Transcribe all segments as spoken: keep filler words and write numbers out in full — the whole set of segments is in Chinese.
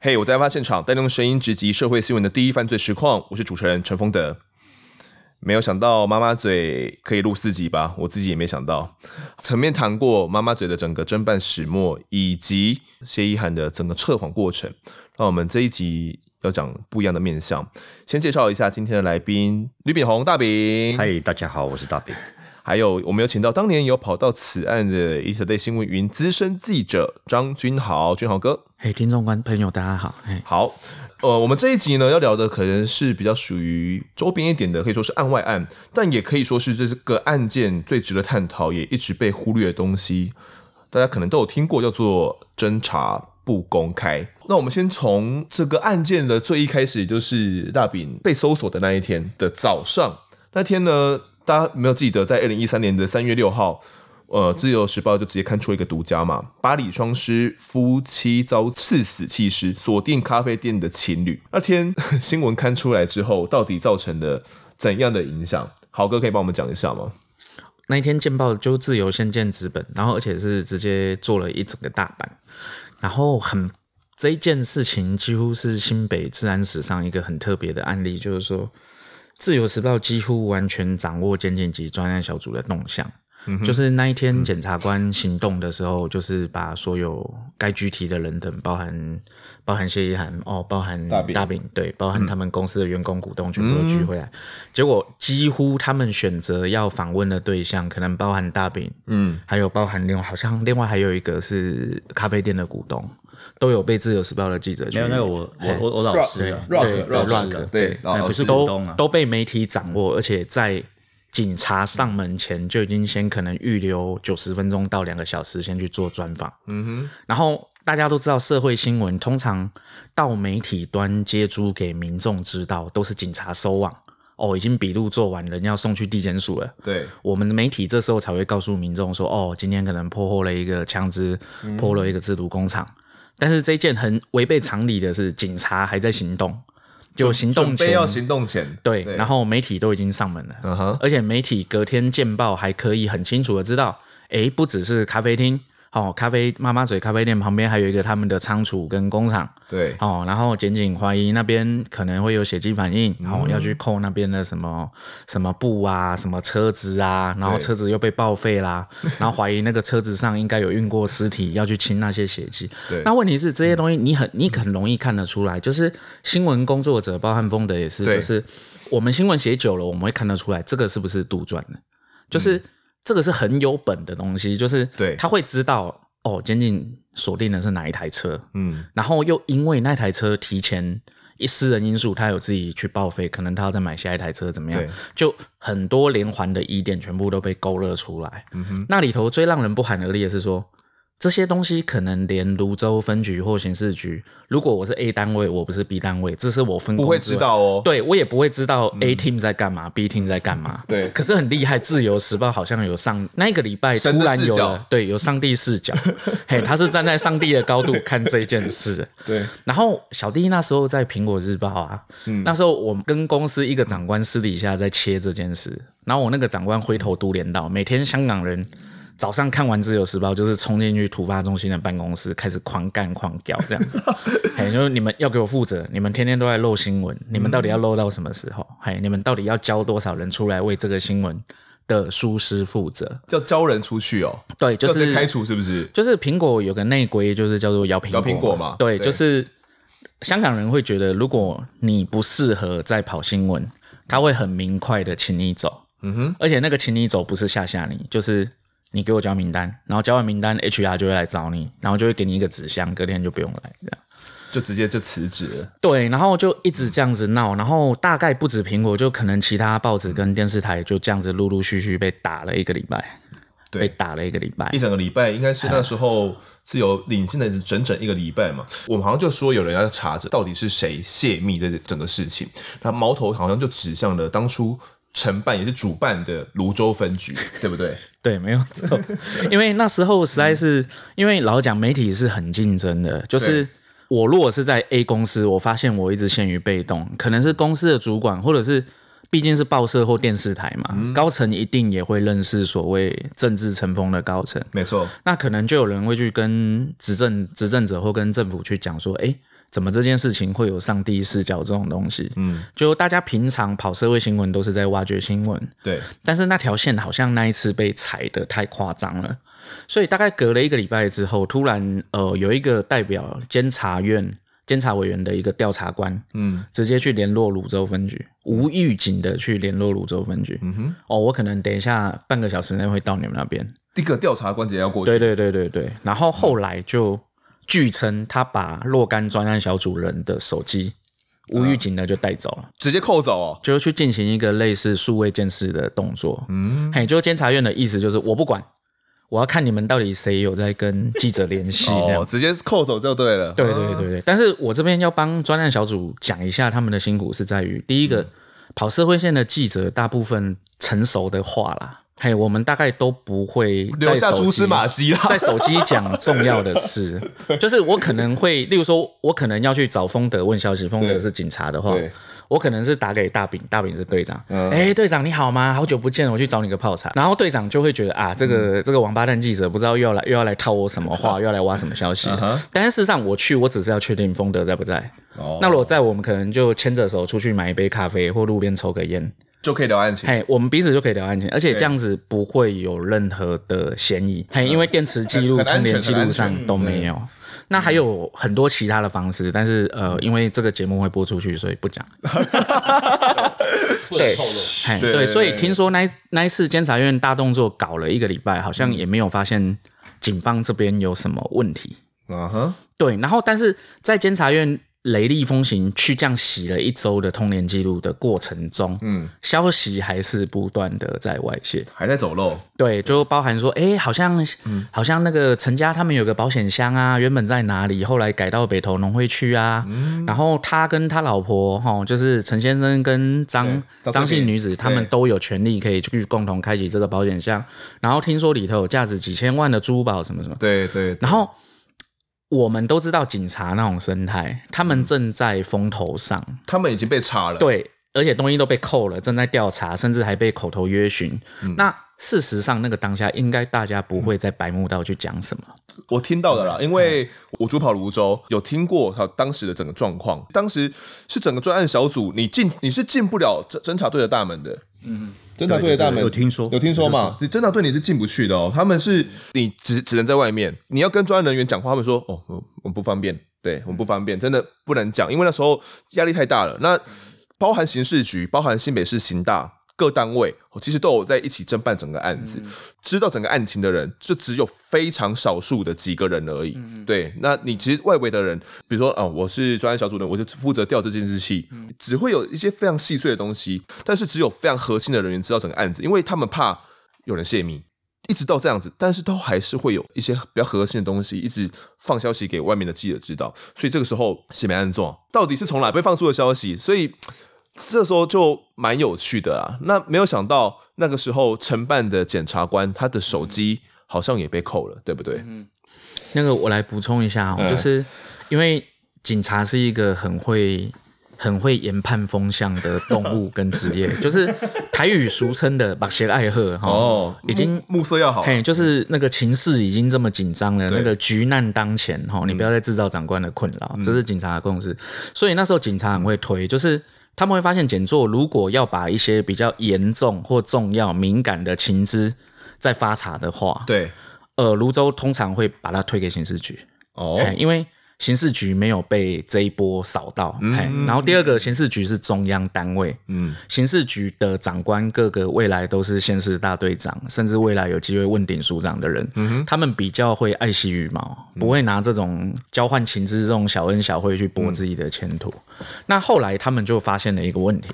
嘿、hey, 我在案发现场带动声音直击社会新闻的第一犯罪实况，我是主持人陈丰德。没有想到妈妈嘴可以录四集吧，我自己也没想到。前面谈过妈妈嘴的整个侦办始末，以及谢依涵的整个撤谎过程，那我们这一集要讲不一样的面向。先介绍一下今天的来宾吕秉宏，大秉。嗨，大家好，我是大秉。还有我们有请到当年有跑到此案的 ETtoday 新闻云资深记者张君豪，君豪哥。嘿、hey, 听众朋友大家好。Hey. 好，呃，我们这一集呢要聊的可能是比较属于周边一点的，可以说是案外案，但也可以说是这个案件最值得探讨，也一直被忽略的东西。大家可能都有听过，叫做侦查不公开。那我们先从这个案件的最一开始，就是大秉被搜索的那一天的早上。那天呢，大家没有记得，在二零一三年的三月六号，呃，自由时报就直接刊出一个独家嘛，巴黎双尸夫妻遭刺死弃尸，锁定咖啡店的情侣。那天新闻刊出来之后，到底造成了怎样的影响？豪哥可以帮我们讲一下吗？那一天见报就自由先见纸本，然后而且是直接做了一整个大版，然后很。这一件事情几乎是新北治安史上一个很特别的案例，就是说自由时报几乎完全掌握检警及专案小组的动向、嗯、就是那一天检察官行动的时候、嗯、就是把所有该拘提的人等包含包含谢依涵、哦、包含大秉，对，包含他们公司的员工股东全部都拘回来、嗯、结果几乎他们选择要访问的对象可能包含大秉、嗯、还有包含另外好像另外还有一个是咖啡店的股东，都有被自由时报的记者去，没有那个我我我老师的 Rock Rock 对，不是股东啊，都被媒体掌握，而且在警察上门前就已经先可能预留九十分钟到两个小时先去做专访，嗯哼，然后大家都知道社会新闻通常到媒体端接触给民众知道都是警察收网。哦，已经笔录做完了，人要送去地检署了。对，我们的媒体这时候才会告诉民众说，哦，今天可能破获了一个枪支，破了一个制毒工厂。嗯，但是这一件很违背常理的是，警察还在行动，就行动前准备要行动前，对，对，然后媒体都已经上门了， uh-huh. 而且媒体隔天见报还可以很清楚的知道，哎，不只是咖啡厅，哦，咖啡妈妈嘴咖啡店旁边还有一个他们的仓储跟工厂，对，哦，然后检警怀疑那边可能会有血迹反应，然后、嗯哦、要去扣那边的什么什么布啊，什么车子啊，然后车子又被报废啦，然后怀疑那个车子上应该有运过尸体，要去清那些血迹。那问题是这些东西你很你很容易看得出来，就是新闻工作者包含丰德也是，就是我们新闻写久了，我们会看得出来这个是不是杜撰的，就是。嗯，这个是很有本的东西，就是他会知道哦，检警锁定的是哪一台车，嗯，然后又因为那台车提前私人因素，他有自己去报废，可能他要再买下一台车怎么样，就很多连环的疑点全部都被勾勒出来、嗯哼。那里头最让人不寒而栗的是说，这些东西可能连芦洲分局或刑事局，如果我是 A 单位，我不是 B 单位，这是我分工不会知道哦，对，我也不会知道 A team 在干嘛、嗯、B team 在干嘛，对。可是很厉害，自由时报好像有上那一个礼拜突然有了，对，有上帝视角嘿，他是站在上帝的高度看这件事对，然后小弟那时候在苹果日报啊、嗯、那时候我跟公司一个长官私底下在切这件事，然后我那个长官灰头都连到，每天香港人早上看完自由时报就是冲进去突发中心的办公室开始狂干狂屌这样子嘿，就是你们要给我负责，你们天天都在漏新闻，你们到底要漏到什么时候、嗯、嘿，你们到底要教多少人出来为这个新闻的疏失负责，要教人出去哦，对，就是、就是、开除，是不是就是苹果有个内规就是叫做摇苹果摇苹果嘛， 对, 對，就是香港人会觉得如果你不适合再跑新闻，他会很明快的请你走、嗯、哼，而且那个请你走不是吓吓你，就是你给我交名单，然后交完名单 H R 就会来找你，然后就会给你一个纸箱，隔天就不用来，这样就直接就辞职了，对，然后就一直这样子闹，然后大概不止苹果，就可能其他报纸跟电视台就这样子陆陆续续被打了一个礼拜，对，被打了一个礼拜，一整个礼拜，应该是那时候自由领先的整整一个礼拜嘛。我们好像就说有人要查着到底是谁泄密的整个事情，那矛头好像就指向了当初承办也是主办的芦洲分局，对不对？对，没有错。因为那时候实在是，嗯、因为老讲媒体是很竞争的，就是我如果是在 A 公司，我发现我一直陷于被动，可能是公司的主管，或者是毕竟是报社或电视台嘛、嗯、高层一定也会认识所谓政治层峰的高层，没错，那可能就有人会去跟执政执政者或跟政府去讲说，哎，怎么这件事情会有上帝视角这种东西，嗯，就大家平常跑社会新闻都是在挖掘新闻，对，但是那条线好像那一次被踩得太夸张了，所以大概隔了一个礼拜之后，突然呃有一个代表监察院监察委员的一个调查官，嗯，直接去联络泸州分局，无预警的去联络泸州分局。嗯哼，哦，我可能等一下半个小时内会到你们那边。一个调查官直接要过去。对对对对对。然后后来就据称他把若干专案小组人的手机无预警的就带走了、啊，直接扣走哦，就去进行一个类似数位监视的动作。嗯，嘿，就监察院的意思就是我不管。我要看你们到底谁有在跟记者联系，哦，直接扣走就对了。对对对对，但是我这边要帮专案小组讲一下，他们的辛苦是在于，第一个、嗯、跑社会线的记者大部分成熟的话啦，嘿，我们大概都不会留下蛛丝马迹啦，在手机讲重要的事，就是我可能会，例如说，我可能要去找丰德问消息，丰德是警察的话，我可能是打给大饼，大饼是队长，哎、嗯欸，队长你好吗？好久不见，我去找你个泡茶。然后队长就会觉得啊，这个、嗯、这个王八蛋记者不知道又要来又要来套我什么话，又要来挖什么消息。嗯、但是事实上我去，我只是要确定丰德在不在。哦、那如果在，我们可能就牵着手出去买一杯咖啡，或路边抽个烟，就可以聊案情。嘿，我们彼此就可以聊案情，而且这样子不会有任何的嫌疑。嘿，因为电池记录、通联记录上都没有。那还有很多其他的方式，但是呃，因为这个节目会播出去，所以不讲。对，对，对，对，所以听说 那, 那一次监察院大动作搞了一个礼拜，好像也没有发现警方这边有什么问题。嗯哼，对，然后但是在监察院雷厉风行去这样洗了一周的通联记录的过程中，嗯，消息还是不断的在外泄，还在走漏。对，就包含说，哎，好像、嗯、好像那个陈家他们有个保险箱啊，原本在哪里，后来改到北投农会区啊。嗯、然后他跟他老婆，哦、就是陈先生跟张张姓女子，他们都有权利可以去共同开启这个保险箱。然后听说里头有价值几千万的珠宝什么什么。对 对, 对。然后。我们都知道警察那种生态，他们正在风头上，他们已经被查了，对，而且东西都被扣了，正在调查，甚至还被口头约询、嗯、那事实上那个当下应该大家不会在白目到去讲什么，我听到的啦，因为我主跑泸州有听过他当时的整个状况，当时是整个专案小组 你, 进你是进不了侦查队的大门的，嗯，侦查队的大门有听说有听说嘛？侦查队你是进不去的哦，他们是你 只, 只能在外面，你要跟专案人员讲话，他们说哦，我们不方便，对，我们不方便，真的不能讲，因为那时候压力太大了。那包含刑事局，包含新北市刑大各单位，其实都有在一起侦办整个案子，嗯、知道整个案情的人，就只有非常少数的几个人而已。嗯、对，那你其实外围的人，比如说啊、哦，我是专案小组的，我就负责调这监视器，嗯、只会有一些非常细碎的东西，但是只有非常核心的人员知道整个案子，因为他们怕有人泄密，一直到这样子，但是都还是会有一些比较核心的东西，一直放消息给外面的记者知道，所以这个时候血没安装，到底是从哪被放出的消息，所以。这时候就蛮有趣的啊，那没有想到那个时候承办的检察官他的手机好像也被扣了，对不对？嗯，那个我来补充一下、哦嗯、就是因为警察是一个很会很会研判风向的动物跟职业，就是台语俗称的目色爱好、哦、已经目色要好，嘿，就是那个情势已经这么紧张了，那个局难当前、哦、你不要再制造长官的困扰、嗯、这是警察的共识，所以那时候警察很会推，就是他们会发现检座如果要把一些比较严重或重要敏感的情资再发查的话，对，呃，泸州通常会把它推给刑事局、哦、因为刑事局没有被这一波扫到、嗯、然后第二个刑事局是中央单位、嗯、刑事局的长官各个未来都是县市大队长，甚至未来有机会问鼎署长的人、嗯、他们比较会爱惜羽毛、嗯、不会拿这种交换情资这种小恩小惠去搏自己的前途、嗯、那后来他们就发现了一个问题，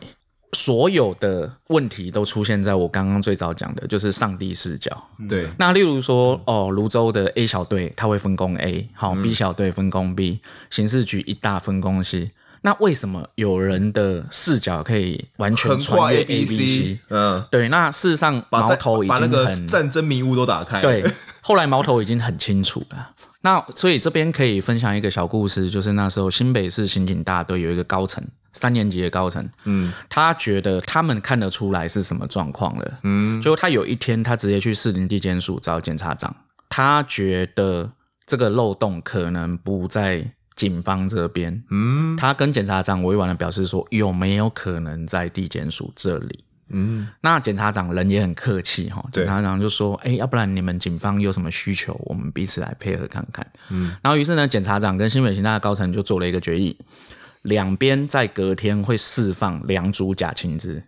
所有的问题都出现在我刚刚最早讲的，就是上帝视角。对，那例如说，哦，泸州的 A 小队，他会分工 A， 好、哦嗯、，B 小队分工 B， 刑事局一大分工 C。那为什么有人的视角可以完全穿越 A B C？ A B C， 嗯，对，那事实上矛头已经很把那个战争迷雾都打开了，对，后来矛头已经很清楚了。那所以这边可以分享一个小故事，就是那时候新北市刑警大队有一个高层，三年级的高层，嗯，他觉得他们看得出来是什么状况了，嗯，就他有一天他直接去士林地检署找检察长，他觉得这个漏洞可能不在警方这边，嗯，他跟检察长委婉的表示说，有没有可能在地检署这里？嗯，那检察长人也很客气哈，检察长就说：“哎、欸，要不然你们警方有什么需求，我们彼此来配合看看。”嗯，然后于是呢，检察长跟新北刑大的高层就做了一个决议，两边在隔天会释放两组假情资。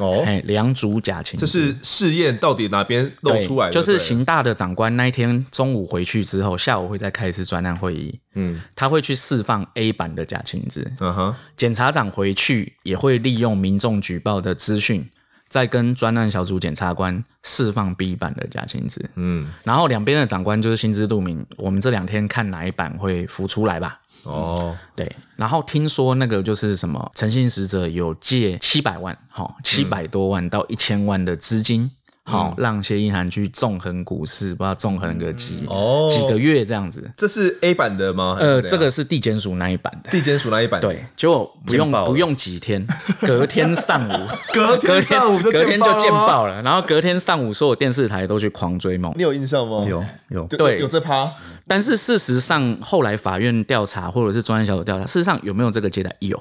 哦，哎，两组假情资，这是试验到底哪边漏出来的？就是刑大的长官那一天中午回去之后，下午会再开一次专案会议。嗯，他会去释放 A 版的假情资。嗯哼，检察长回去也会利用民众举报的资讯，再跟专案小组检察官释放 B 版的假情资。嗯，然后两边的长官就是心知肚明，我们这两天看哪一版会浮出来吧。哦、嗯，对，然后听说那个就是什么诚信使者有借七百万，好、哦，七百多万到一千万的资金，好、嗯哦，让谢依涵去纵横股市，不知道纵横个几、嗯哦、几个月这样子。这是 A 版的吗？呃，这个是地检署那一版的。地检署那一版的，对，结果不用不用几天，隔天上午，隔天上午就隔天就见报了，然后隔天上午所有电视台都去狂追梦，你有印象吗？有有对有这趴。但是事实上，后来法院调查或者是专案小组调查，事实上有没有这个借贷有，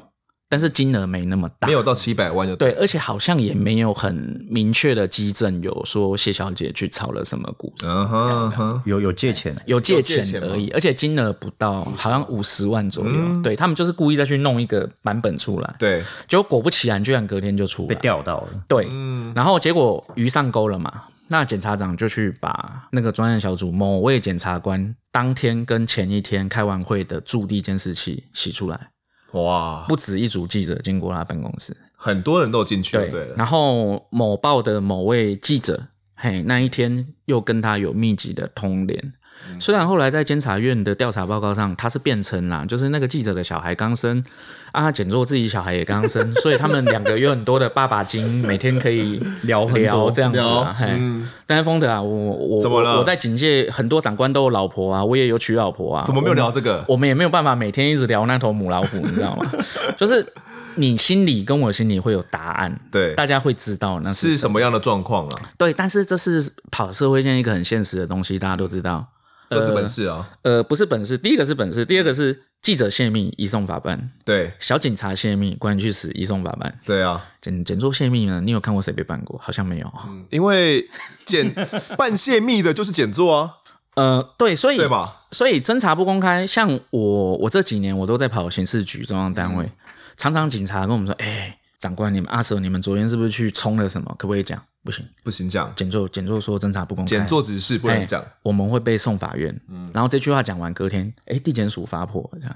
但是金额没那么大，没有到七百万就对，而且好像也没有很明确的基证，有说谢小姐去炒了什么股市， uh-huh, uh-huh. 有有借钱，有借钱而已，而且金额不到，好像五十万左右。嗯、对他们就是故意再去弄一个版本出来，对，结果果不其然，居然隔天就出来被钓到了，对，嗯、然后结果鱼上钩了嘛。那检察长就去把那个专案小组某位检察官当天跟前一天开完会的驻地监视器洗出来，哇，不止一组记者经过他办公室，很多人都进去了， 对, 对，然后某报的某位记者，嘿，那一天又跟他有密集的通联。虽然后来在监察院的调查报告上，他是辩称啦，就是那个记者的小孩刚生啊，他检作自己小孩也刚生，所以他们两个有很多的爸爸经，每天可以聊聊这样子啊。嗯、但是丰德啊，我我 我, 我在警界很多长官都有老婆啊，我也有娶老婆啊，怎么没有聊这个？我们, 我们也没有办法每天一直聊那头母老虎，你知道吗？就是。你心里跟我心里会有答案，对，大家会知道那是 什, 是什么样的状况啊？对，但是这是跑社会线一个很现实的东西，大家都知道。呃、这是本事啊？呃，不是本事，第一个是本事，第二个是记者泄密移送法办，对，小警察泄密关进去死移送法办，对啊，检检察泄密呢？你有看过谁被办过？好像没有，嗯、因为检办泄密的就是检察啊。呃，对，所以对吧？所以侦查不公开，像我，我这几年我都在跑刑事局中央单位。嗯，常常警察跟我们说：“哎、欸，长官，你们阿 Sir， 你们昨天是不是去冲了什么？可不可以讲？不行，不行讲。检座检座说侦查不公开，检座指示不能讲、欸，我们会被送法院。嗯、然后这句话讲完，隔天，哎、欸，地检署发破这样。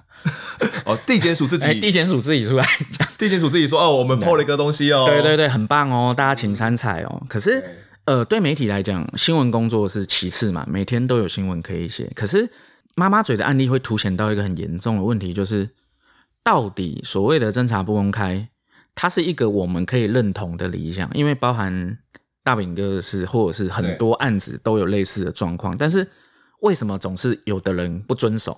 哦，地检署自己，欸、地检署自己出来讲，地检署自己说：哦，我们破了一个东西哦。对对对，很棒哦，大家请参采哦。可是，呃，对媒体来讲，新闻工作是其次嘛，每天都有新闻可以写。可是，妈妈嘴的案例会凸显到一个很严重的问题，就是。”到底所谓的侦查不公开，它是一个我们可以认同的理想，因为包含大饼哥的事，或者是很多案子都有类似的状况。但是为什么总是有的人不遵守，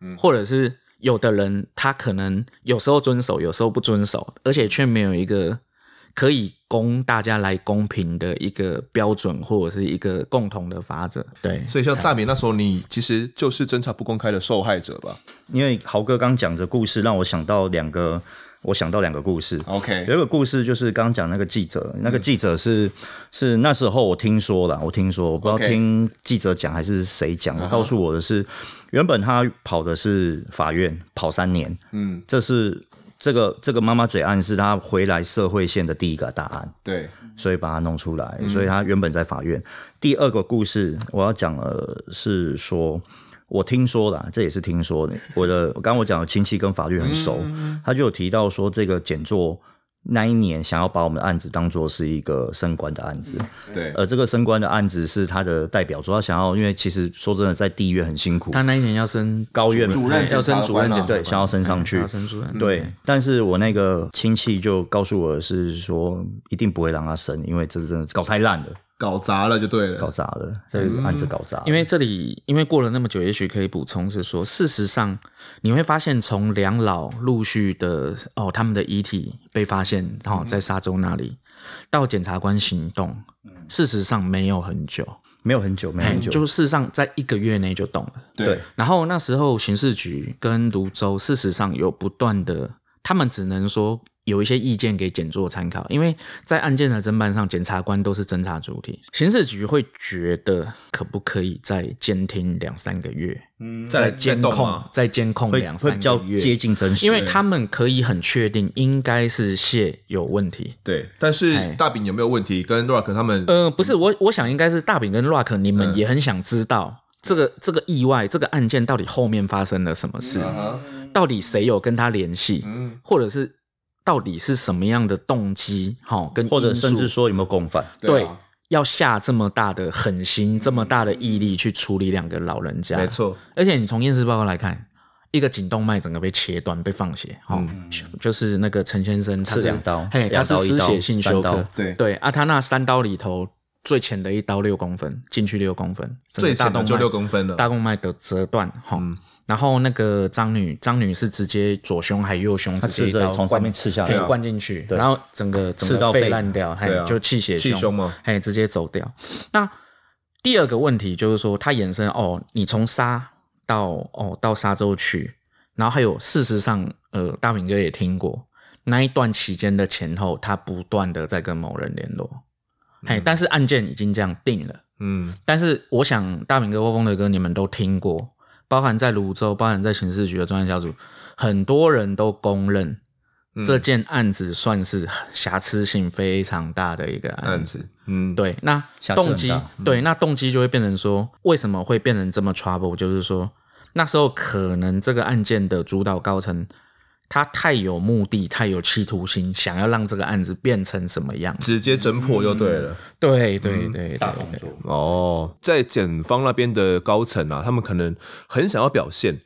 嗯、或者是有的人他可能有时候遵守，有时候不遵守，而且却没有一个可以供大家来公平的一个标准，或者是一个共同的法则。对，所以像大饼那时候，你其实就是侦查不公开的受害者吧？因为豪哥刚讲的故事，让我想到两个，我想到两个故事。OK， 有一个故事就是刚讲那个记者，那个记者是、嗯、是那时候我听说啦，我听说，我不知道听记者讲还是谁讲， okay. 告诉我的是，原本他跑的是法院，跑三年，嗯，这是。这个这个妈妈嘴案是他回来社会线的第一个答案，对，所以把他弄出来，嗯、所以他原本在法院。第二个故事我要讲的是说，我听说啦，这也是听说的。我的刚刚我讲的亲戚跟法律很熟，嗯、他就有提到说，这个检座那一年想要把我们的案子当作是一个升官的案子，嗯、对，而这个升官的案子是他的代表，主要想要，因为其实说真的，在地院很辛苦，他那一年要升高院主任，要升主任，对，想要升上去，要升主任，对。但是我那个亲戚就告诉我的是说，一定不会让他升，因为这真的搞太烂了，搞砸了就对了，搞砸了，这个案子搞砸了、嗯、因为这里因为过了那么久，也许可以补充是说，事实上你会发现从两老陆续的、哦、他们的遗体被发现、哦、在沙洲那里、嗯、到检察官行动，事实上没有很久，没有很久，没有很久，就事实上在一个月内就动了。对，然后那时候刑事局跟芦州事实上有不断的，他们只能说有一些意见给检座参考，因为在案件的侦办上，检察官都是侦查主体，刑事局会觉得可不可以再监听两三个月，嗯，再监控，再监控两三个月，接近真实，因为他们可以很确定应该是谢有问题。对，但是大饼有没有问题？跟 Rock 他们，呃，不是，我我想应该是大饼跟 Rock， 你们也很想知道。嗯这个、这个意外，这个案件到底后面发生了什么事？嗯、到底谁有跟他联系、嗯？或者是到底是什么样的动机？哦、跟因素，或者甚至说有没有共犯？对、啊，要下这么大的狠心、嗯、这么大的毅力去处理两个老人家，没错。而且你从验尸报告来看，一个颈动脉整个被切断、被放血，哦嗯、就是那个陈先生他是两刀，嘿，他是失血性休克，对对啊，他那三刀里头。最浅的一刀六公分，进去六公分，最浅的就六公分了，大动脉的折断、嗯、然后那个张女，张女是直接左胸还右胸，直接一刀从外面刺下来，灌进去，然后整个整个肺烂掉，啊、就气血胸气胸嘛，直接走掉。那第二个问题就是说，它衍生哦，你从沙到哦到沙洲去，然后还有事实上，呃，大明哥也听过那一段期间的前后，他不断的在跟某人联络。嗯、但是案件已经这样定了，嗯，但是我想大明哥、或风德哥你们都听过，包含在芦州，包含在刑事局的专案小组，很多人都公认、嗯、这件案子算是瑕疵性非常大的一个案子，案子嗯，对，那动机、嗯，对，那动机就会变成说，为什么会变成这么 trouble？ 就是说那时候可能这个案件的主导高层。他太有目的，太有企图心，想要让这个案子变成什么样，直接侦破就对了。嗯、对对 对, 对、嗯，大动作哦。在检方那边的高层啊，他们可能很想要表现。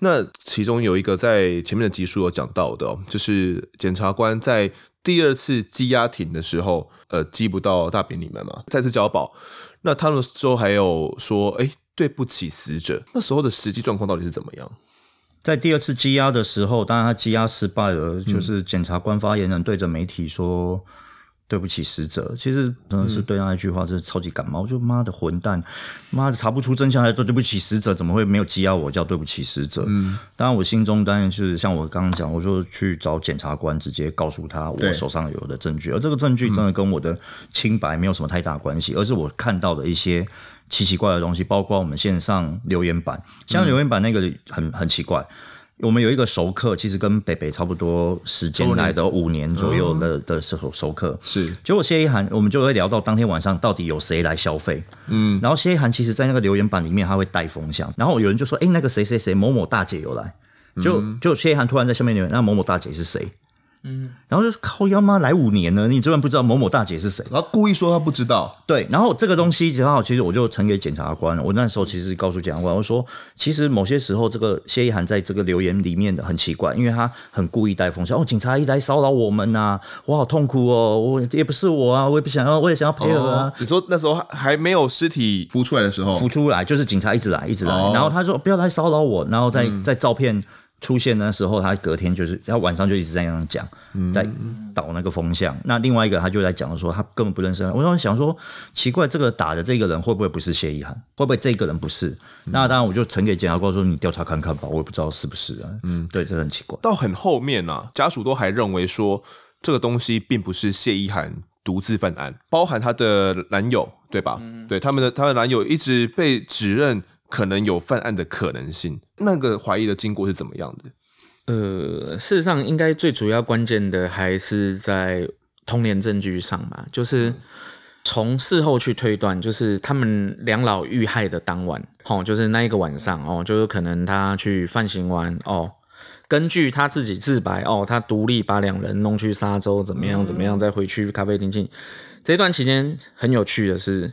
那其中有一个在前面的集数有讲到的、哦，就是检察官在第二次羁押庭的时候，呃，羁不到大饼你们嘛，再次交保。那他们之后还有说，哎，对不起死者。那时候的实际状况到底是怎么样？在第二次羁押的时候，当然他羁押失败了，嗯、就是检察官发言人对着媒体说对不起死者，其实真的是对那一句话真的超级感冒，嗯、就妈的混蛋，妈的查不出真相还对对不起死者，怎么会没有羁押我叫对不起死者？嗯，当然我心中当然就是像我刚刚讲，我就去找检察官直接告诉他我手上有的证据，而这个证据真的跟我的清白没有什么太大关系，嗯、而是我看到的一些。奇奇怪怪的东西，包括我们线上留言板，像留言板那个很很奇怪、嗯。我们有一个熟客，其实跟北北差不多时间来的五年左右的、嗯、的熟客，是。结果谢一涵，我们就会聊到当天晚上到底有谁来消费，嗯。然后谢一涵其实，在那个留言板里面，他会带风向，然后有人就说：“哎、欸，那个谁谁谁某某大姐有来。就”就、嗯、就谢一涵突然在下面留言：“那某某大姐是谁？”嗯，然后就靠腰妈来五年了，你居然不知道某某大姐是谁？然后故意说他不知道。对，然后这个东西然后其实我就呈给检察官了。我那时候其实告诉检察官，我说其实某些时候这个谢一涵在这个留言里面的很奇怪，因为他很故意带风向。哦，警察一来骚扰我们啊，我好痛苦哦，我也不是我啊，我也不想要，我也想要配合啊。哦、你说那时候还没有尸体浮出来的时候，浮出来就是警察一直来一直来，哦、然后他说不要来骚扰我，然后在、嗯、在照片。出现的时候，他隔天就是他晚上就一直在那样讲，在导那个风向。那另外一个他就在讲说，他根本不认识他。我想说，奇怪，这个打的这个人会不会不是谢一涵？会不会这个人不是？嗯、那当然，我就呈给检察官说，你调查看看吧，我也不知道是不是啊。嗯，对，这很奇怪。到很后面啊，家属都还认为说，这个东西并不是谢一涵独自犯案，包含他的男友，对吧？嗯、对，他们的他的男友一直被指认。可能有犯案的可能性，那个怀疑的经过是怎么样的？呃，事实上，应该最主要关键的还是在通联证据上吧，就是从事后去推断，就是他们两老遇害的当晚，哦，就是那一个晚上，哦，就是可能他去犯行完，哦，根据他自己自白，哦，他独立把两人弄去沙洲，怎么样怎么样，再回去咖啡厅进。这段期间很有趣的是。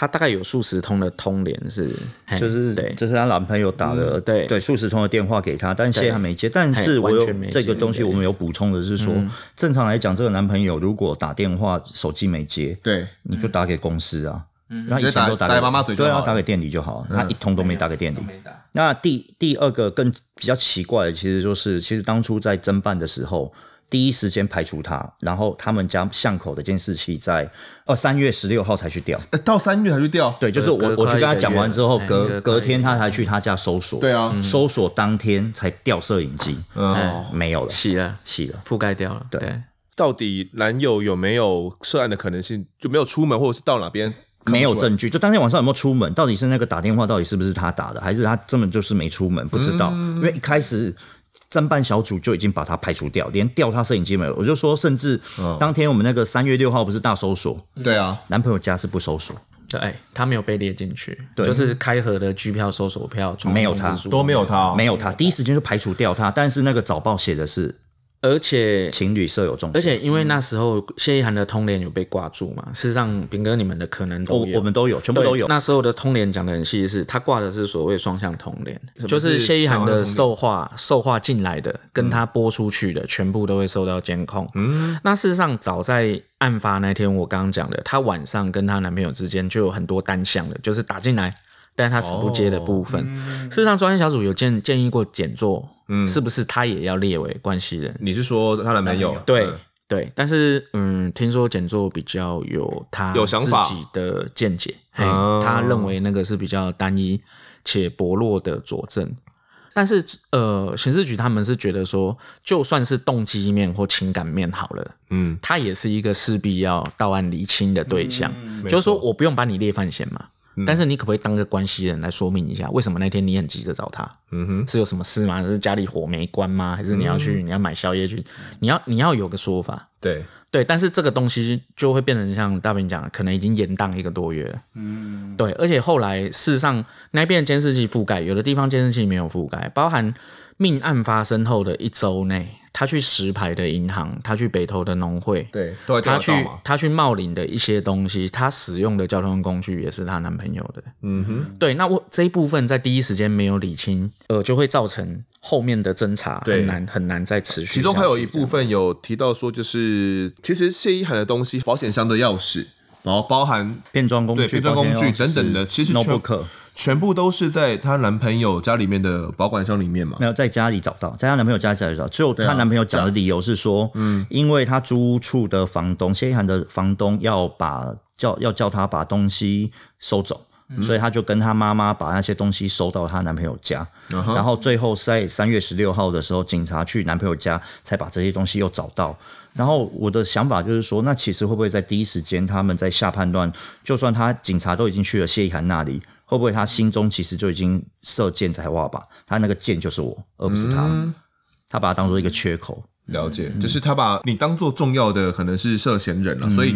她大概有数十通的通联是，就是就是她男朋友打了、嗯、对对数十通的电话给她，但现在还没接。但是我有这个东西，我们有补充的是说，正常来讲，这个男朋友如果打电话手机没接，对，你就打给公司啊。嗯，他以前都打给妈妈嘴就好了，对啊，打给店里就好了，嗯、他一通都没打给店里。那 第, 第二个更比较奇怪的，其实就是，其实当初在侦办的时候，第一时间排除他，然后他们家巷口的监视器在呃三月十六号才去调，到三月才去调。对，就是我我去跟他讲完之后，隔隔天他才去他家搜索。对啊，嗯、搜索当天才调摄影机，嗯，没有了，洗了洗了，覆盖掉了。对，对到底男友有没有涉案的可能性？就没有出门，或者是到哪边？没有证据，就当天晚上有没有出门？到底是那个打电话，到底是不是他打的，还是他根本就是没出门？不知道，嗯、因为一开始侦办小组就已经把他排除掉，连调他摄影机没有。我就说，甚至当天我们那个三月六号不是大搜索？对啊、嗯，男朋友家是不搜索。对，他没有被列进去，就是开盒的机票、搜索票，没有他，都没有他、哦，没有他，第一时间就排除掉他。但是那个早报写的是。而且情侣设有重，而且因为那时候谢依涵的通联有被挂住嘛，事实上秉哥你们的可能都有， 我, 我们都有，全部都有。那时候的通联讲的很细，是他挂的是所谓双向通联，就是谢依涵的受话受话进来的，跟他播出去的、嗯、全部都会受到监控。嗯，那事实上早在案发那天，我刚刚讲的，她晚上跟她男朋友之间就有很多单向的，就是打进来。但他死不接的部分，哦嗯、事实上专业小组有 建, 建议过检座、嗯，是不是他也要列为关系人？你是说他男朋友？对、嗯、对，但是嗯，听说检座比较有他有想法自己的见解、哦，他认为那个是比较单一且薄弱的佐证。但是呃，刑事局他们是觉得说，就算是动机面或情感面好了，嗯，他也是一个势必要到案厘清的对象，嗯、就是说我不用把你列犯嫌嘛。但是你可不可以当个关系人来说明一下，为什么那天你很急着找他？嗯哼，是有什么事吗？是家里火没关吗？还是你要去、嗯、你要买宵夜去？你要你要有个说法。对对，但是这个东西就会变成像大平讲，可能已经延宕一个多月了。嗯，对，而且后来事实上那边的监视器覆盖，有的地方监视器没有覆盖，包含命案发生后的一周内。他去石牌的银行，他去北投的农会，对，他去他去茂林的一些东西，他使用的交通工具也是他男朋友的，嗯哼，对。那我这一部分在第一时间没有理清，呃，就会造成后面的侦查很难很难再持续。其中还有一部分有提到说，就是其实谢依涵的东西，保险箱的钥匙，然后包含变装工具、变装工具等等的，其实 notebook。全部都是在她男朋友家里面的保管箱里面嘛？没有，在家里找到，在她男朋友家里找到。只有她男朋友讲的理由是说，嗯、啊，因为她租处的房东谢依涵的房东要把叫要叫她把东西收走，嗯、所以她就跟她妈妈把那些东西收到她男朋友家。嗯、然后最后在三月十六号的时候，警察去男朋友家才把这些东西又找到。然后我的想法就是说，那其实会不会在第一时间他们在下判断？就算他警察都已经去了谢依涵那里。会不会他心中其实就已经射箭才画靶？他那个箭就是我，而不是他。嗯、他把它当作一个缺口。了解，嗯、就是他把你当作重要的，可能是涉嫌人了、啊嗯，所以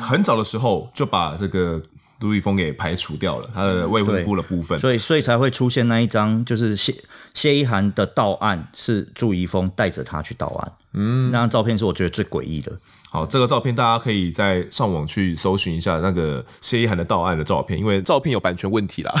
很早的时候就把这个卢易峰给排除掉了，他的未婚夫的部分。所以，所以才会出现那一张，就是谢谢依涵的到案是朱一峰带着他去到案。嗯，那张照片是我觉得最诡异的。好，这个照片大家可以在上网去搜寻一下那个谢依涵的到案的照片，因为照片有版权问题啦，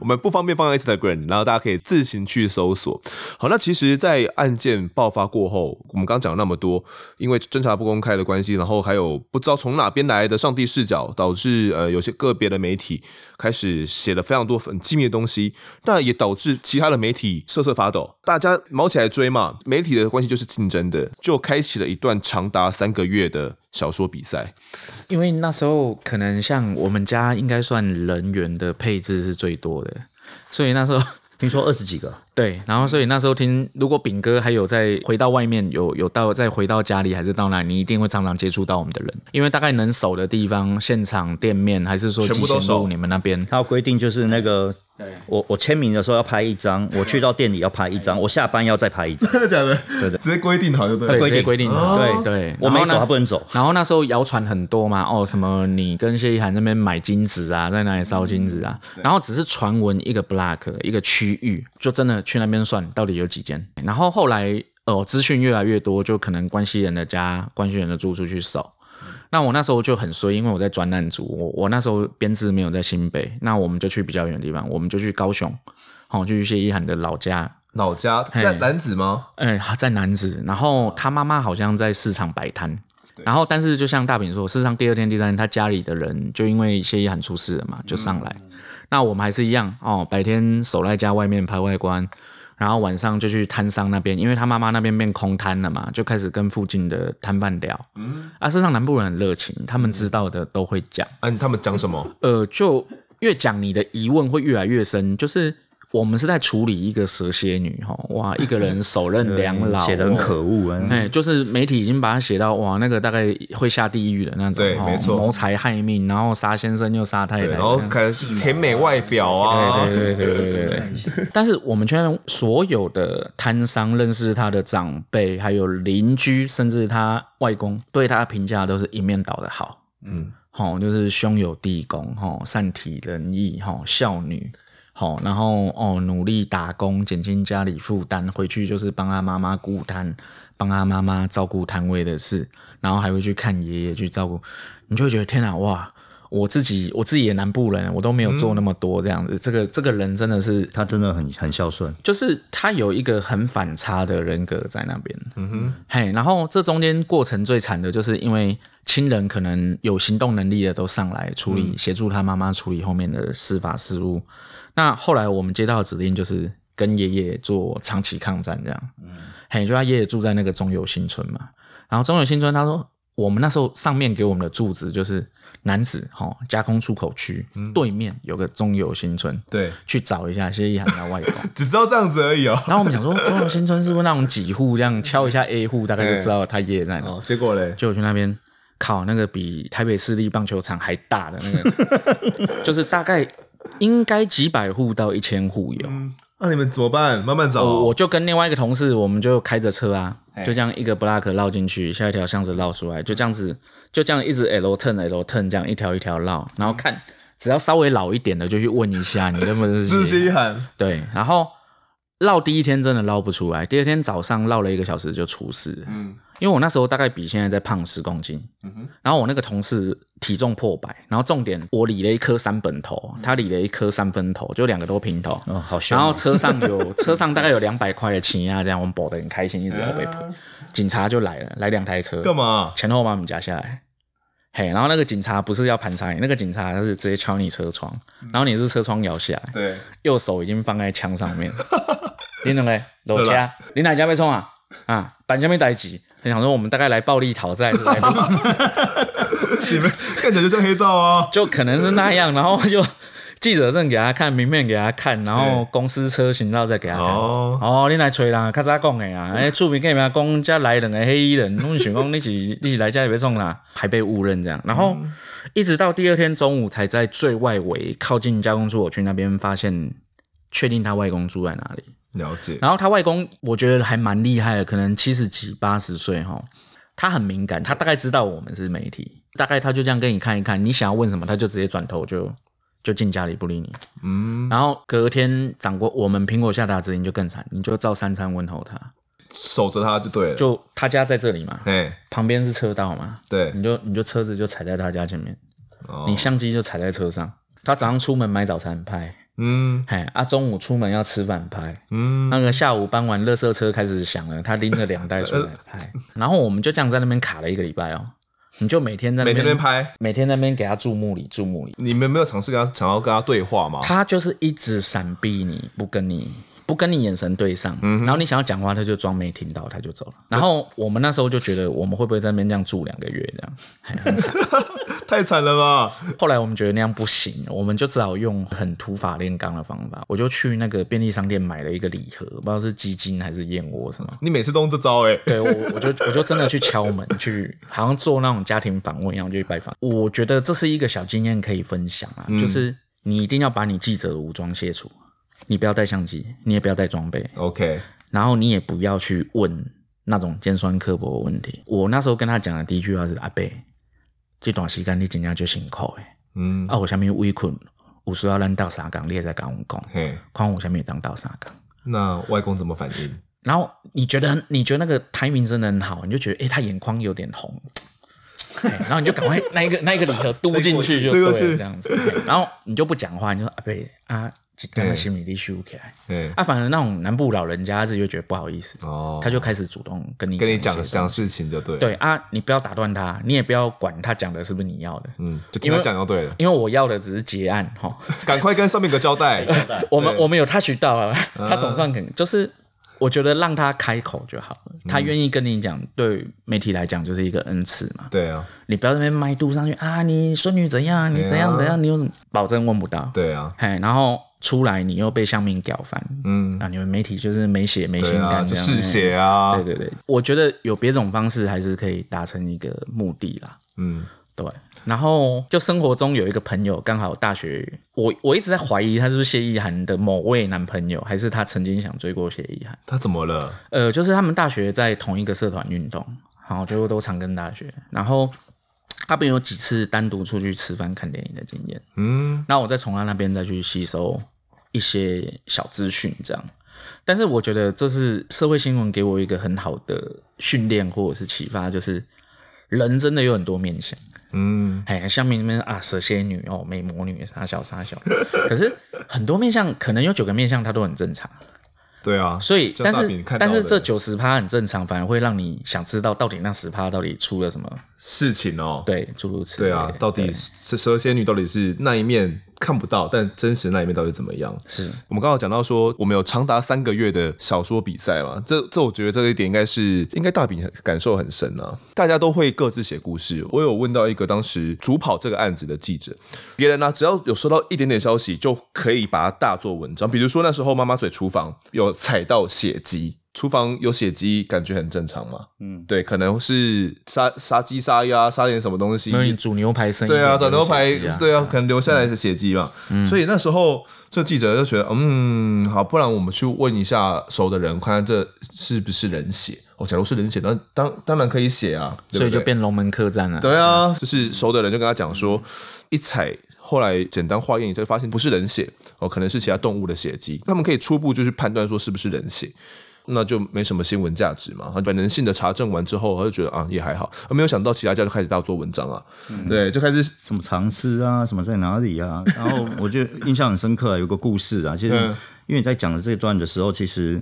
我们不方便放在 Instagram， 然后大家可以自行去搜索。好，那其实在案件爆发过后，我们刚讲了那么多，因为侦查不公开的关系，然后还有不知道从哪边来的上帝视角，导致呃有些个别的媒体开始写了非常多很机密的东西，但也导致其他的媒体瑟瑟发抖，大家卯起来追嘛，媒体的关系就是竞争的，就开启了一段长达三个月月的小说比赛。因为那时候可能像我们家应该算人员的配置是最多的，所以那时候听说二十几个，对，然后所以那时候听，如果秉哥还有在回到外面有有到再回到家里还是到哪里，你一定会常常接触到我们的人，因为大概能守的地方，现场店面还是说全部都守。你们那边他有规定，就是那个我我签名的时候要拍一张，我去到店里要拍一张，我下班要再拍一张，真的假的？对对，直接规定好就对了，对，直接规定好，对对。我没走他不能走。然后那时候谣传很多嘛，哦什么你跟谢依涵那边买金子啊，在那里烧金子啊，然后只是传闻一个 block 一个区域，就真的去那边算到底有几间。然后后来呃资讯越来越多，就可能关系人的家、关系人的住处去守。那我那时候就很衰，因为我在专案组，我我那时候编制没有在新北，那我们就去比较远的地方，我们就去高雄，哦，就去谢依涵的老家。老家在楠梓吗？哎、欸，在楠梓。然后他妈妈好像在市场摆摊。然后但是就像大饼说，事实上第二天第三天他家里的人就因为谢依涵出事了嘛，就上来、嗯、那我们还是一样、哦、白天守在家外面拍外观，然后晚上就去摊商那边，因为他妈妈那边变空摊了嘛，就开始跟附近的摊贩聊、嗯、啊，事实上南部人很热情，他们知道的都会讲、嗯啊、他们讲什么？呃，就越讲你的疑问会越来越深，就是我们是在处理一个蛇蝎女，哇，一个人手刃两老，写得很可恶、啊欸、就是媒体已经把它写到哇，那个大概会下地狱的那种，对，没错，谋财害命，然后杀先生又杀太太，然后可能是甜美外表啊，对对对对对 对, 對。但是我们圈所有的摊商认识他的长辈，还有邻居，甚至他外公，对他的评价都是一面倒的好，嗯，哦、就是兄友弟恭，哦、善体人意，哦、孝女。好，然后哦，努力打工，减轻家里负担，回去就是帮他妈妈顾摊，帮他妈妈照顾摊位的事，然后还会去看爷爷去照顾，你就会觉得天啊，哇！我自己我自己也南部人，我都没有做那么多这样子。嗯、这个这个人真的是他真的很很孝顺，就是他有一个很反差的人格在那边。嗯哼，嘿，然后这中间过程最惨的就是因为亲人可能有行动能力的都上来处理，嗯、协助他妈妈处理后面的司法事务。那后来我们接到的指令就是跟爷爷做长期抗战这样。嗯，嘿，就他爷爷住在那个中友新村嘛，然后中友新村他说。我们那时候上面给我们的住址就是楠梓齁加工出口区、嗯、对面有个中友新村，对，去找一下谢依涵的外公，只知道这样子而已哦。然后我们想说中友新村是不是那种几户这样敲一下 A 户大概就知道他爷爷在哪、欸哦、结果咧就我去那边靠那个比台北市立棒球场还大的那个就是大概应该几百户到一千户有。嗯，那、啊、你们怎么办？慢慢找、哦。我就跟另外一个同事，我们就开着车啊，就这样一个 block 绕进去，下一条巷子绕出来，就这样子，就这样一直 L turn L turn 这样一条一条绕，然后看、嗯、只要稍微老一点的就去问一下，你认不认识？是谢依涵。对，然后绕第一天真的绕不出来，第二天早上绕了一个小时就出事了。嗯，因为我那时候大概比现在再胖十公斤、嗯哼，然后我那个同事体重破百，然后重点我理了一颗三本头，他理了一颗三分头，就两个都平头，哦、好凶、啊。然后车上有车上大概有两百块的钱啊，这样我们保得很开心，一直要被扑、啊，警察就来了，来两台车，干嘛？前后把我们夹下来。嘿，然后那个警察不是要盘查你，那个警察他是直接敲你车窗，然后你是车窗摇下来，对，右手已经放在枪上面。你两个落车，你哪家被冲啊？啊，办什么代志？很想说我们大概来暴力讨债，你们看起来就像黑道啊，就可能是那样。然后就记者证给他看，名片给他看，然后公司车型照再给他看。哦，哦你来找人，较早讲的啊，哎，出面跟人讲，这来两个黑衣人，我想讲你是你是来这里被送啦，还被误认这样。然后、嗯、一直到第二天中午才在最外围靠近加工出口区那边发现，确定他外公住在哪里。了解，然后他外公我觉得还蛮厉害的，可能七十几八十岁齁，他很敏感，他大概知道我们是媒体，大概他就这样跟你看一看，你想要问什么，他就直接转头就就进家里不理你。嗯，然后隔天掌过我们苹果下达指令就更惨，你就照三餐问候他，守着他就对了，就他家在这里嘛，旁边是车道嘛，对，你就你就车子就踩在他家前面，哦、你相机就踩在车上，他早上出门买早餐拍。嗯，哎，啊，中午出门要吃饭拍，嗯，那个下午搬完垃圾车开始响了，他拎着两袋出来拍，然后我们就这样在那边卡了一个礼拜哦，你就每天在那边每天拍，每天在那边给他注目礼注目礼，你们没有尝试跟他想要跟他对话吗？他就是一直闪避你，不跟你不跟你眼神对上，嗯、然后你想要讲话，他就装没听到，他就走了。然后我们那时候就觉得，我们会不会在那边这样住两个月这样，很惨。太惨了吧！后来我们觉得那样不行，我们就只好用很土法炼钢的方法。我就去那个便利商店买了一个礼盒，不知道是鸡精还是燕窝什么。你每次都用这招哎、欸？对，我我就我就真的去敲门，去好像做那种家庭访问一样，就去拜访。我觉得这是一个小经验可以分享啊，嗯、就是你一定要把你记者的武装卸除，你不要带相机，你也不要带装备 ，OK。然后你也不要去问那种尖酸刻薄的问题。我那时候跟他讲的第一句话是阿伯。这段时间你真的很辛苦的，嗯，啊，有什么委屈，有需要我们到三天，你也可以跟我们说，看有什么可以到三天。那外公怎么反应？然后你觉得，你觉得那个timing真的很好，你就觉得，欸，他眼眶有点红，然后你就赶快那一个那一个礼盒嘟进去就对了这样子，然后你就不讲话，你就说阿伯啊，让他心里里收起来。啊，反而那种南部老人家自己就觉得不好意思，哦、他就开始主动跟你跟你讲讲事情就对了。对啊，你不要打断他，你也不要管他讲的是不是你要的，嗯，就听他讲就对了。因为我要的只是结案哈，赶快跟上面个交代。我们我们有touch到啊，他总算肯就是。我觉得让他开口就好了，他愿意跟你讲，对媒体来讲就是一个恩赐嘛。对啊，你不要在那边麦度上去啊，你孙女怎样，你怎样怎样，你有什么保证问不到？对啊，然后出来你又被乡民屌翻，嗯，啊，你们媒体就是没血没心肝这样，嗜血啊，对对对，我觉得有别种方式还是可以达成一个目的啦，嗯。对，然后就生活中有一个朋友，刚好大学，我我一直在怀疑他是不是谢依涵的某位男朋友，还是他曾经想追过谢依涵。他怎么了？呃，就是他们大学在同一个社团运动，然后就都长庚大学，然后他们有几次单独出去吃饭看电影的经验，嗯，那我再从他那边再去吸收一些小资讯，这样。但是我觉得这是社会新闻给我一个很好的训练或者是启发，就是。人真的有很多面相，嗯，哎，像面面啊，蛇蝎女哦，美魔女，傻小傻小，可是很多面相，可能有九个面相，它都很正常，对啊，所以但是但是这 百分之九十 很正常，反而会让你想知道到底那 百分之十 到底出了什么事情哦，对，诸如此类，对啊，到底蛇蝎女到底是那一面看不到，但真实那一面到底怎么样？是我们刚好讲到说，我们有长达三个月的小说比赛嘛，这这我觉得这一点应该是应该大饼感受很深啊，大家都会各自写故事。我有问到一个当时主跑这个案子的记者，别人呢、啊、只要有收到一点点消息，就可以把它大做文章。比如说那时候妈妈嘴厨房有踩到血迹。厨房有血迹，感觉很正常嘛。嗯，对，可能是杀杀鸡、杀鸭、杀点什么东西。因为煮牛排生意。对啊，煮牛排，对啊，可能留下来的血迹嘛。嗯、所以那时候这记者就觉得，嗯，好，不然我们去问一下熟的人，看看这是不是人血。哦，假如是人血，那当当然可以写啊。对对所以就变龙门客栈了。对啊，就是熟的人就跟他讲说，嗯、一踩。后来简单化验一下，发现不是人血、哦、可能是其他动物的血迹。他们可以初步就去判断说是不是人血，那就没什么新闻价值嘛。本能性的查证完之后，他就觉得啊也还好。没有想到其他家就开始大做文章啊，嗯、对，就开始什么藏尸啊，什么在哪里啊。然后我就印象很深刻、啊，有个故事啊，其实因为你在讲的这段的时候，其实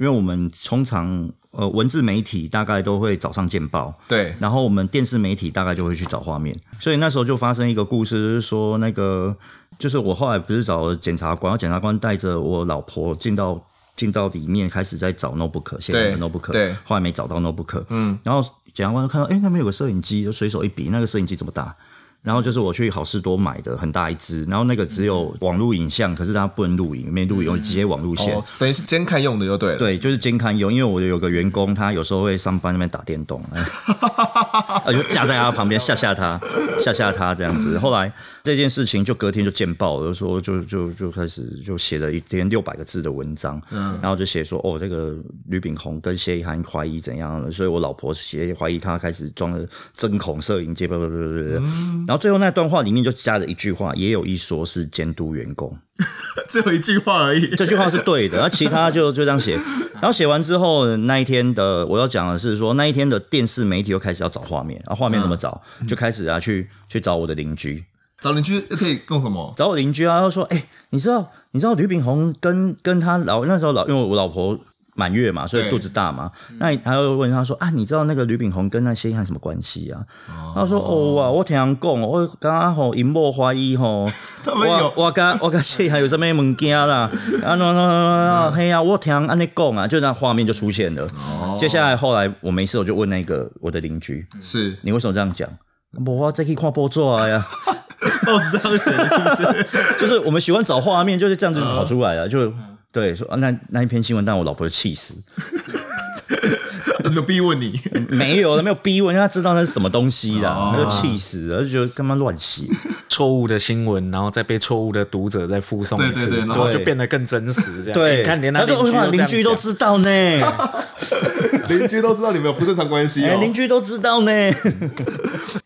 因为我们通常。呃，文字媒体大概都会早上见报，对，然后我们电视媒体大概就会去找画面，所以那时候就发生一个故事，就是说那个，就是我后来不是找检察官，检察官带着我老婆进到进到里面，开始在找 notebook， 现在的 notebook， 对，后来没找到 notebook， 嗯，然后检察官就看到，哎，那边有个摄影机，就随手一比，那个摄影机这么大。然后就是我去好事多买的很大一支，然后那个只有网路影像，可是它不能录影，没录影，我直接网路线，等于是监看用的就对了。对，就是监看用，因为我有个员工，他有时候会上班那边打电动，我就架在他旁边吓吓他，吓吓他这样子。后来这件事情就隔天就见报了，就说就就就开始就写了一篇六百个字的文章，嗯、然后就写说哦，这个吕炳宏跟谢依涵怀疑怎样了，所以我老婆写怀疑他开始装了针孔摄影机，不不不不不。最后那段话里面就加了一句话，也有一说是监督员工，只有一句话而已。这句话是对的，然后其他就就这样写。然后写完之后，那一天的我要讲的是说，那一天的电视媒体又开始要找画面，啊，画面怎么找？嗯、就开始啊去去找我的邻居，找邻居可以弄什么？找我邻居啊，要说哎、欸，你知道你知道吕炳宏跟跟他老那时候老因为我老婆。满月嘛，所以肚子大嘛。那他又问他说啊，你知道那个吕炳宏跟那谢依涵什么关系啊？哦、他说哦啊，我听人讲，我刚刚吼因某怀疑吼，他们有我跟我跟谢依涵有什么物件啦？啊喏喏喏喏，嘿呀、啊，我听人安尼讲啊，就那画面就出现了。哦、接下来后来我没事，我就问那个我的邻居，是你为什么这样讲？无我再去看报纸呀。报纸上写的是不是？就是我们喜欢找画面，就是这样子跑出来了，就。对，说那那一篇新闻，但我老婆就气死。有没有逼问你？没有，没有逼问，因为他知道那是什么东西啦，哦、他就气死了，就觉得干嘛乱写错误的新闻，然后再被错误的读者再附送一次，对对对，然后就变得更真实。这样对，你看连他邻居都知道呢，邻居都知道你们有不正常关系、哦，哎，邻居都知道呢。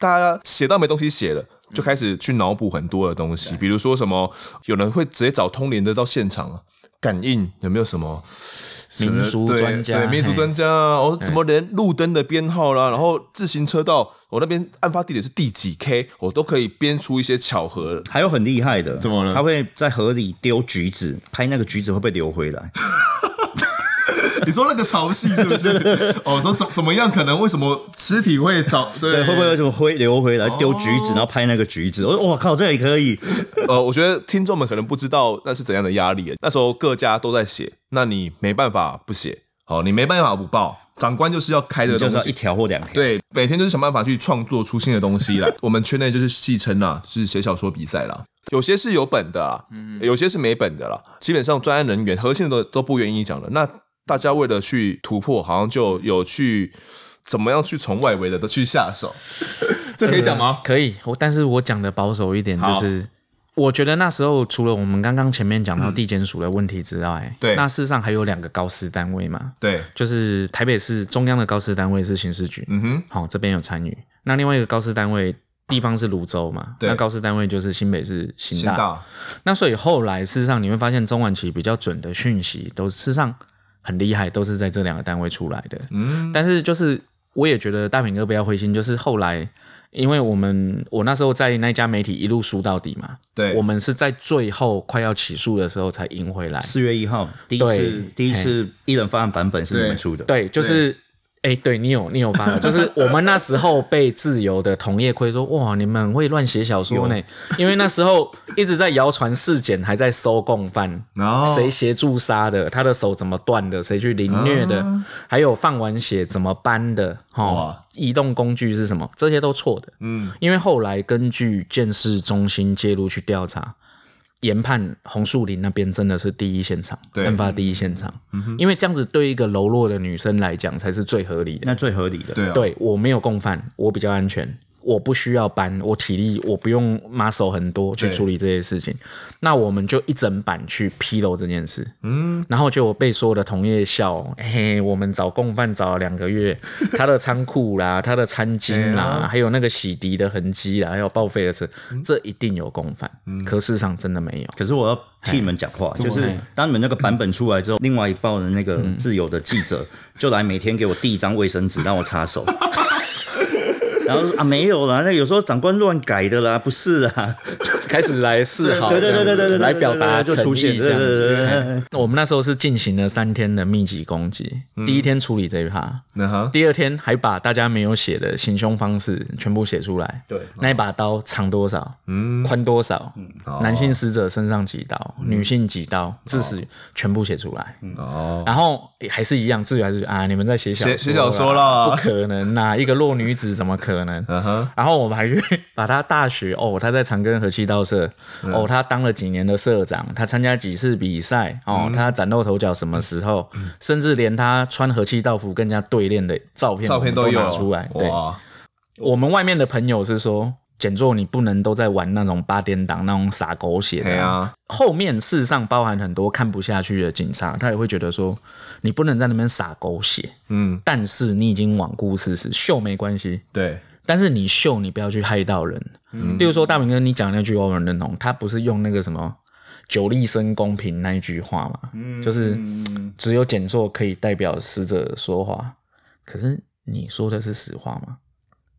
大家写到没东西写了。就开始去脑补很多的东西，比如说什么，有人会直接找通联的到现场、啊、感应有没有什么民俗专家，对民俗专家，哦，什么连路灯的编号啦，然后自行车道我那边案发地点是第几 K， 我都可以编出一些巧合了。还有很厉害的，怎么了？他会在河里丢橘子，拍那个橘子会不会流回来？你说那个潮汐是不是？哦，说怎怎么样？可能为什么尸体会找 对, 对，会不会有什么灰流回来？丢橘子，然后拍那个橘子。我说哇靠，这也可以。呃，我觉得听众们可能不知道那是怎样的压力。那时候各家都在写，那你没办法不写，好，你没办法不报。长官就是要开的东西，就是要一条或两条。对，每天就是想办法去创作出新的东西来。我们圈内就是戏称啦，就是写小说比赛啦。有些是有本的啦，有些是没本的啦。基本上专案人员核心的都不愿意讲了。那大家为了去突破，好像就有去怎么样去从外围的都去下手，这可以讲吗？可以，但是我讲的保守一点，就是我觉得那时候除了我们刚刚前面讲到地检署的问题之外，嗯、那事实上还有两个高司单位嘛，对，就是台北市中央的高司单位是刑事局，嗯哼，好、哦，这边有参与。那另外一个高司单位地方是芦洲嘛，那高司单位就是新北市刑大。大那所以后来事实上你会发现，中晚期比较准的讯息都事实上。很厉害，都是在这两个单位出来的。嗯，但是就是我也觉得大平哥不要灰心，就是后来，因为我们我那时候在那家媒体一路输到底嘛，对，我们是在最后快要起诉的时候才赢回来。四月一号，第一次第一次一人方案版本是你们出的，对，就是。哎、欸，对你有你有发现，就是我们那时候被自由的同业亏说，哇，你们会乱写小说呢？因为那时候一直在谣传事检还在收共犯，谁协助杀的，他的手怎么断的，谁去凌虐的，啊、还有放完血怎么搬的，哦，移动工具是什么，这些都错的。嗯，因为后来根据鉴识中心介入去调查。研判红树林那边真的是第一现场，案发第一现场、嗯、因为这样子对一个柔弱的女生来讲才是最合理的，那最合理的 对,、啊、对，我没有共犯，我比较安全，我不需要搬，我体力我不用 muscle 很多去处理这些事情，那我们就一整版去披露这件事、嗯、然后就我被所有的同业笑，嘿，我们找共犯找了两个月，他的仓库啦，他的餐巾啦、啊、还有那个洗涤的痕迹啦，还有报废的车、嗯、这一定有共犯、嗯、可事实上真的没有。可是我要替你们讲话，就是当你们那个版本出来之后，另外一报的那个自由的记者、嗯、就来每天给我递一张卫生纸让我擦手然后啊没有啦，那有时候长官乱改的啦，不是啊，开始来示好，对对对对对对，来表达就出现这样。我们那时候是进行了三天的密集攻击，嗯、第一天处理这一趴，嗯、第二天还把大家没有写的行凶方式全部写出来。对、嗯，那一把刀长多少，嗯，宽多少，嗯、男性死者身上几刀，嗯、女性几刀，致死、哦、全部写出来。哦，然后还是一样，至于还是啊，你们在写小说啦，写小说啦，不可能啦，一个弱女子怎么可能？Uh-huh. 然后我们还去把他大学哦，他在长庚和气道社、uh-huh. 哦，他当了几年的社长，他参加几次比赛哦， uh-huh. 他崭露头角什么时候， uh-huh. 甚至连他穿和气道服跟人家对练的照片，照片都有拿出来。对，我们外面的朋友是说，简作你不能都在玩那种八点档那种撒狗血的、啊啊、后面事实上包含很多看不下去的警察，他也会觉得说你不能在那边撒狗血，嗯，但是你已经罔顾事实，秀没关系，对。但是你秀，你不要去害到人。嗯、例如说，大明哥你讲那句我很认同，他不是用那个什么九力生公平那一句话嘛、嗯，就是只有简作可以代表死者说话。可是你说的是实话吗？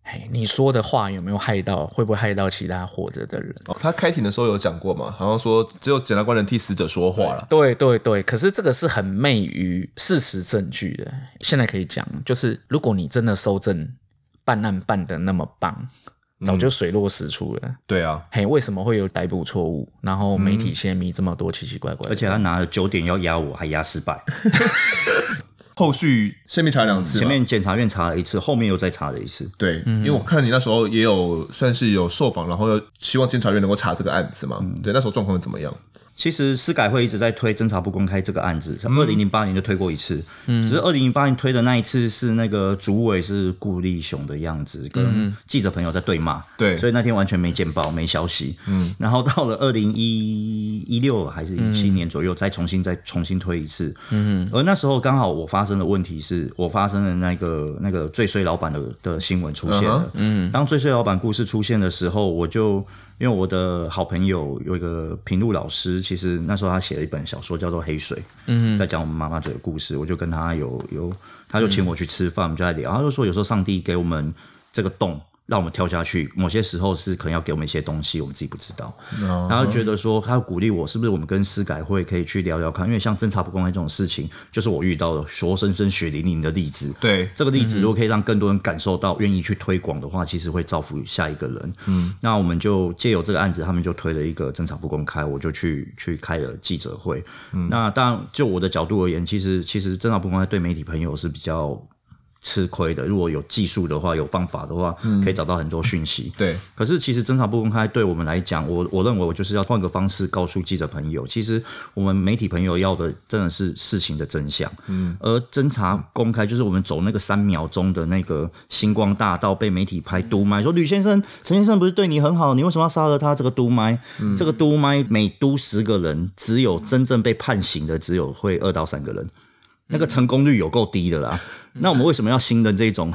嘿，你说的话有没有害到？会不会害到其他活着的人？哦，他开庭的时候有讲过嘛，好像说只有检察官能替死者说话了。对对对，可是这个是很昧于事实证据的。现在可以讲，就是如果你真的收证。办案办得那么棒，早就水落石出了、嗯、对啊，嘿，为什么会有逮捕错误，然后媒体泄密这么多奇奇怪怪的、嗯、而且他拿了九点要压我还压失败后续前面查两次、嗯、前面检察院查了一次，后面又再查了一次，对、嗯、因为我看你那时候也有算是有受访，然后又希望检察院能够查这个案子嘛、嗯、对，那时候状况怎么样？其实司改会一直在推侦查不公开这个案子，二零零八年就推过一次、嗯、只是二零零八年推的那一次是那个主委是顾立雄的样子跟记者朋友在对骂、嗯、所以那天完全没见报没消息、嗯、然后到了二零一六还是一七年左右、嗯、再重新再重新推一次、嗯、而那时候刚好我发生的问题是我发生的那个那个最衰老板 的, 的新闻出现了、嗯嗯、当最衰老板故事出现的时候，我就因为我的好朋友有一个评论老师，其实那时候他写了一本小说叫做《黑水》，嗯，在讲我们妈妈嘴的故事。我就跟他有有，他就请我去吃饭，我们就在聊。他就说有时候上帝给我们这个洞，让我们跳下去，某些时候是可能要给我们一些东西，我们自己不知道。Oh. 然后觉得说，他鼓励我，是不是我们跟司改会可以去聊聊看？因为像侦查不公开这种事情，就是我遇到的活生生、血淋淋的例子。对，这个例子如果可以让更多人感受到，愿意去推广的话，其实会造福下一个人。嗯，那我们就借由这个案子，他们就推了一个侦查不公开，我就去去开了记者会。嗯、那当然，就我的角度而言，其实其实侦查不公开对媒体朋友是比较吃亏的，如果有技术的话，有方法的话，可以找到很多讯息。嗯、对，可是其实侦查不公开对我们来讲，我我认为我就是要换个方式告诉记者朋友，其实我们媒体朋友要的真的是事情的真相。嗯，而侦查公开就是我们走那个三秒钟的那个星光大道，被媒体拍督麦，说吕先生、陈先生不是对你很好，你为什么要杀了他？这个督麦、嗯，这个督麦每督十个人，只有真正被判刑的只有会二到三个人。那个成功率有够低的啦，那我们为什么要信任这种？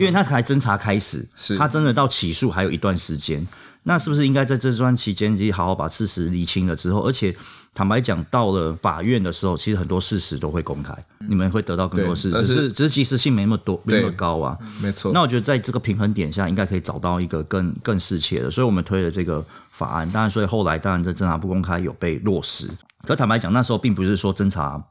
因为他才侦查开始，他真的到起诉还有一段时间，那是不是应该在这段期间好好把事实厘清了之后，而且坦白讲，到了法院的时候，其实很多事实都会公开，嗯、你们会得到更多事实，只是只是及时性没那么多，没那么高啊。没错。那我觉得在这个平衡点下，应该可以找到一个更更适切的，所以我们推了这个法案。当然，所以后来当然这侦查不公开有被落实，可坦白讲，那时候并不是说侦查。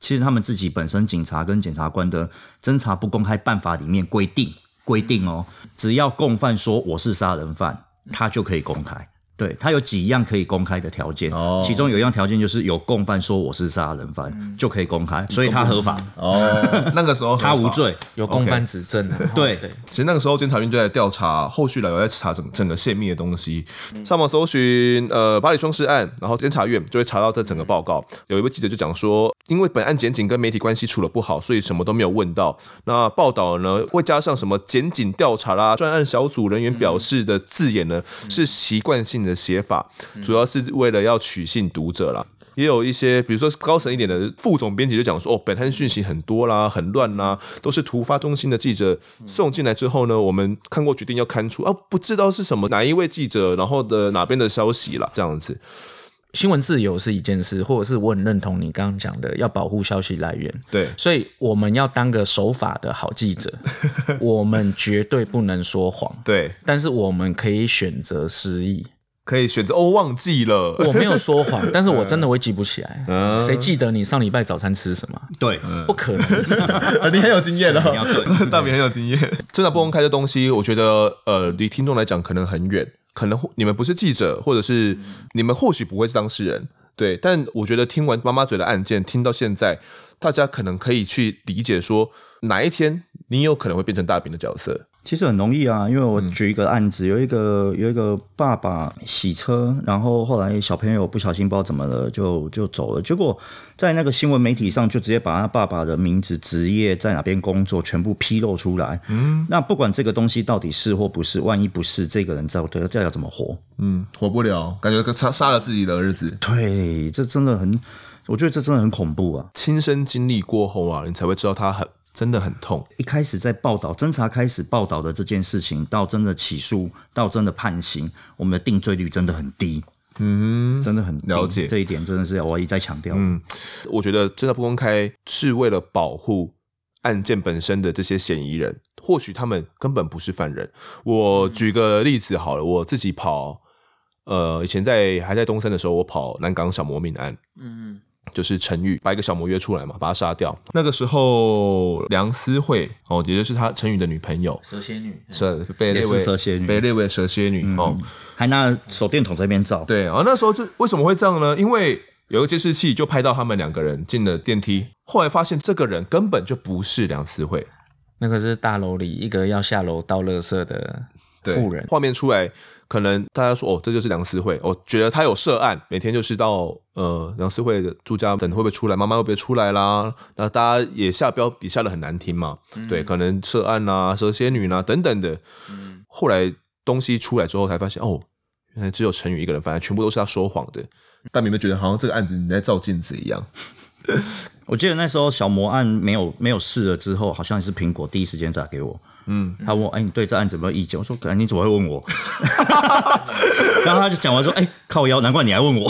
其实他们自己本身警察跟检察官的侦查不公开办法里面规定规定哦，只要共犯说我是杀人犯，他就可以公开。对，他有几样可以公开的条件，哦、其中有一样条件就是有共犯说我是杀人犯、嗯、就可以公开，所以他合法。哦，那个时候他无罪，有共犯指证、啊 okay. 对, 对，其实那个时候监察院就在调查，后续来有在查整整个泄密的东西。嗯、上网搜寻呃八里双尸案，然后监察院就会查到这整个报告。嗯、有一位记者就讲说，因为本案检警跟媒体关系处得不好，所以什么都没有问到。那报道呢会加上什么检警调查啦、专案小组人员表示的字眼呢，嗯、是习惯性的。的写法主要是为了要取信读者啦，也有一些比如说高层一点的副总编辑就讲说，哦，本案讯息很多啦，很乱啦，都是突发中心的记者送进来之后呢，我们看过决定要刊出啊，不知道是什么哪一位记者，然后的哪边的消息啦，这样子。新闻自由是一件事，或者是我很认同你刚刚讲的要保护消息来源，对，所以我们要当个守法的好记者。我们绝对不能说谎，对，但是我们可以选择失忆，可以选择哦，忘记了，我没有说谎，但是我真的会记不起来。谁、嗯、记得你上礼拜早餐吃什么？对，嗯、不可能的事。你很有经验哦，大明很有经验。侦查不公开的东西，我觉得呃，离听众来讲可能很远，可能你们不是记者，或者是、嗯、你们或许不会是当事人，对。但我觉得听完妈妈嘴的案件，听到现在，大家可能可以去理解说，哪一天你有可能会变成大饼的角色。其实很容易啊，因为我举一个案子，嗯、有一个有一个爸爸洗车，然后后来小朋友不小心不知道怎么了就就走了，结果在那个新闻媒体上就直接把他爸爸的名字、职业、在哪边工作全部披露出来。嗯，那不管这个东西到底是或不是，万一不是，这个人在这要怎么活？嗯，活不了，感觉他杀了自己的儿子。对，这真的很，我觉得这真的很恐怖啊！亲身经历过后啊，你才会知道他很。真的很痛。一开始在报道侦查开始报道的这件事情，到真的起诉，到真的判刑，我们的定罪率真的很低。嗯，真的很低，了解这一点，真的是我要一再强调。嗯，我觉得侦查不公开是为了保护案件本身的这些嫌疑人，或许他们根本不是犯人。我举个例子好了，我自己跑，呃，以前在还在东森的时候，我跑南港小魔命案。嗯。就是陈宇把一个小魔约出来嘛，把他杀掉。那个时候梁思慧、哦、也就是他陈宇的女朋友，蛇蝎女，被列为蛇蝎女，被列为蛇蝎女、嗯哦、还拿手电筒在那边照。对，然后那时候就为什么会这样呢？因为有一个监视器就拍到他们两个人进了电梯，后来发现这个人根本就不是梁思慧，那个是大楼里一个要下楼倒垃圾的妇人。画面出来，可能大家说哦，这就是梁思慧，我、哦、觉得他有涉案，每天就是到呃梁思慧的住家等会不会出来，妈妈会不会出来啦？那大家也下标也下得很难听嘛，嗯、对，可能涉案啦、蛇蝎女啦等等的。嗯、后来东西出来之后才发现，哦，原来只有陈宇一个人犯案，全部都是他说谎的。但你们觉得好像这个案子你在照镜子一样。我记得那时候小魔案没有没有事了之后，好像是苹果第一时间打给我。嗯，他问我：“哎、欸，你对这案子有没有意见？”我说：“可能你怎么会问我？”然后他就讲完说：“哎、欸，靠腰，难怪你还问我。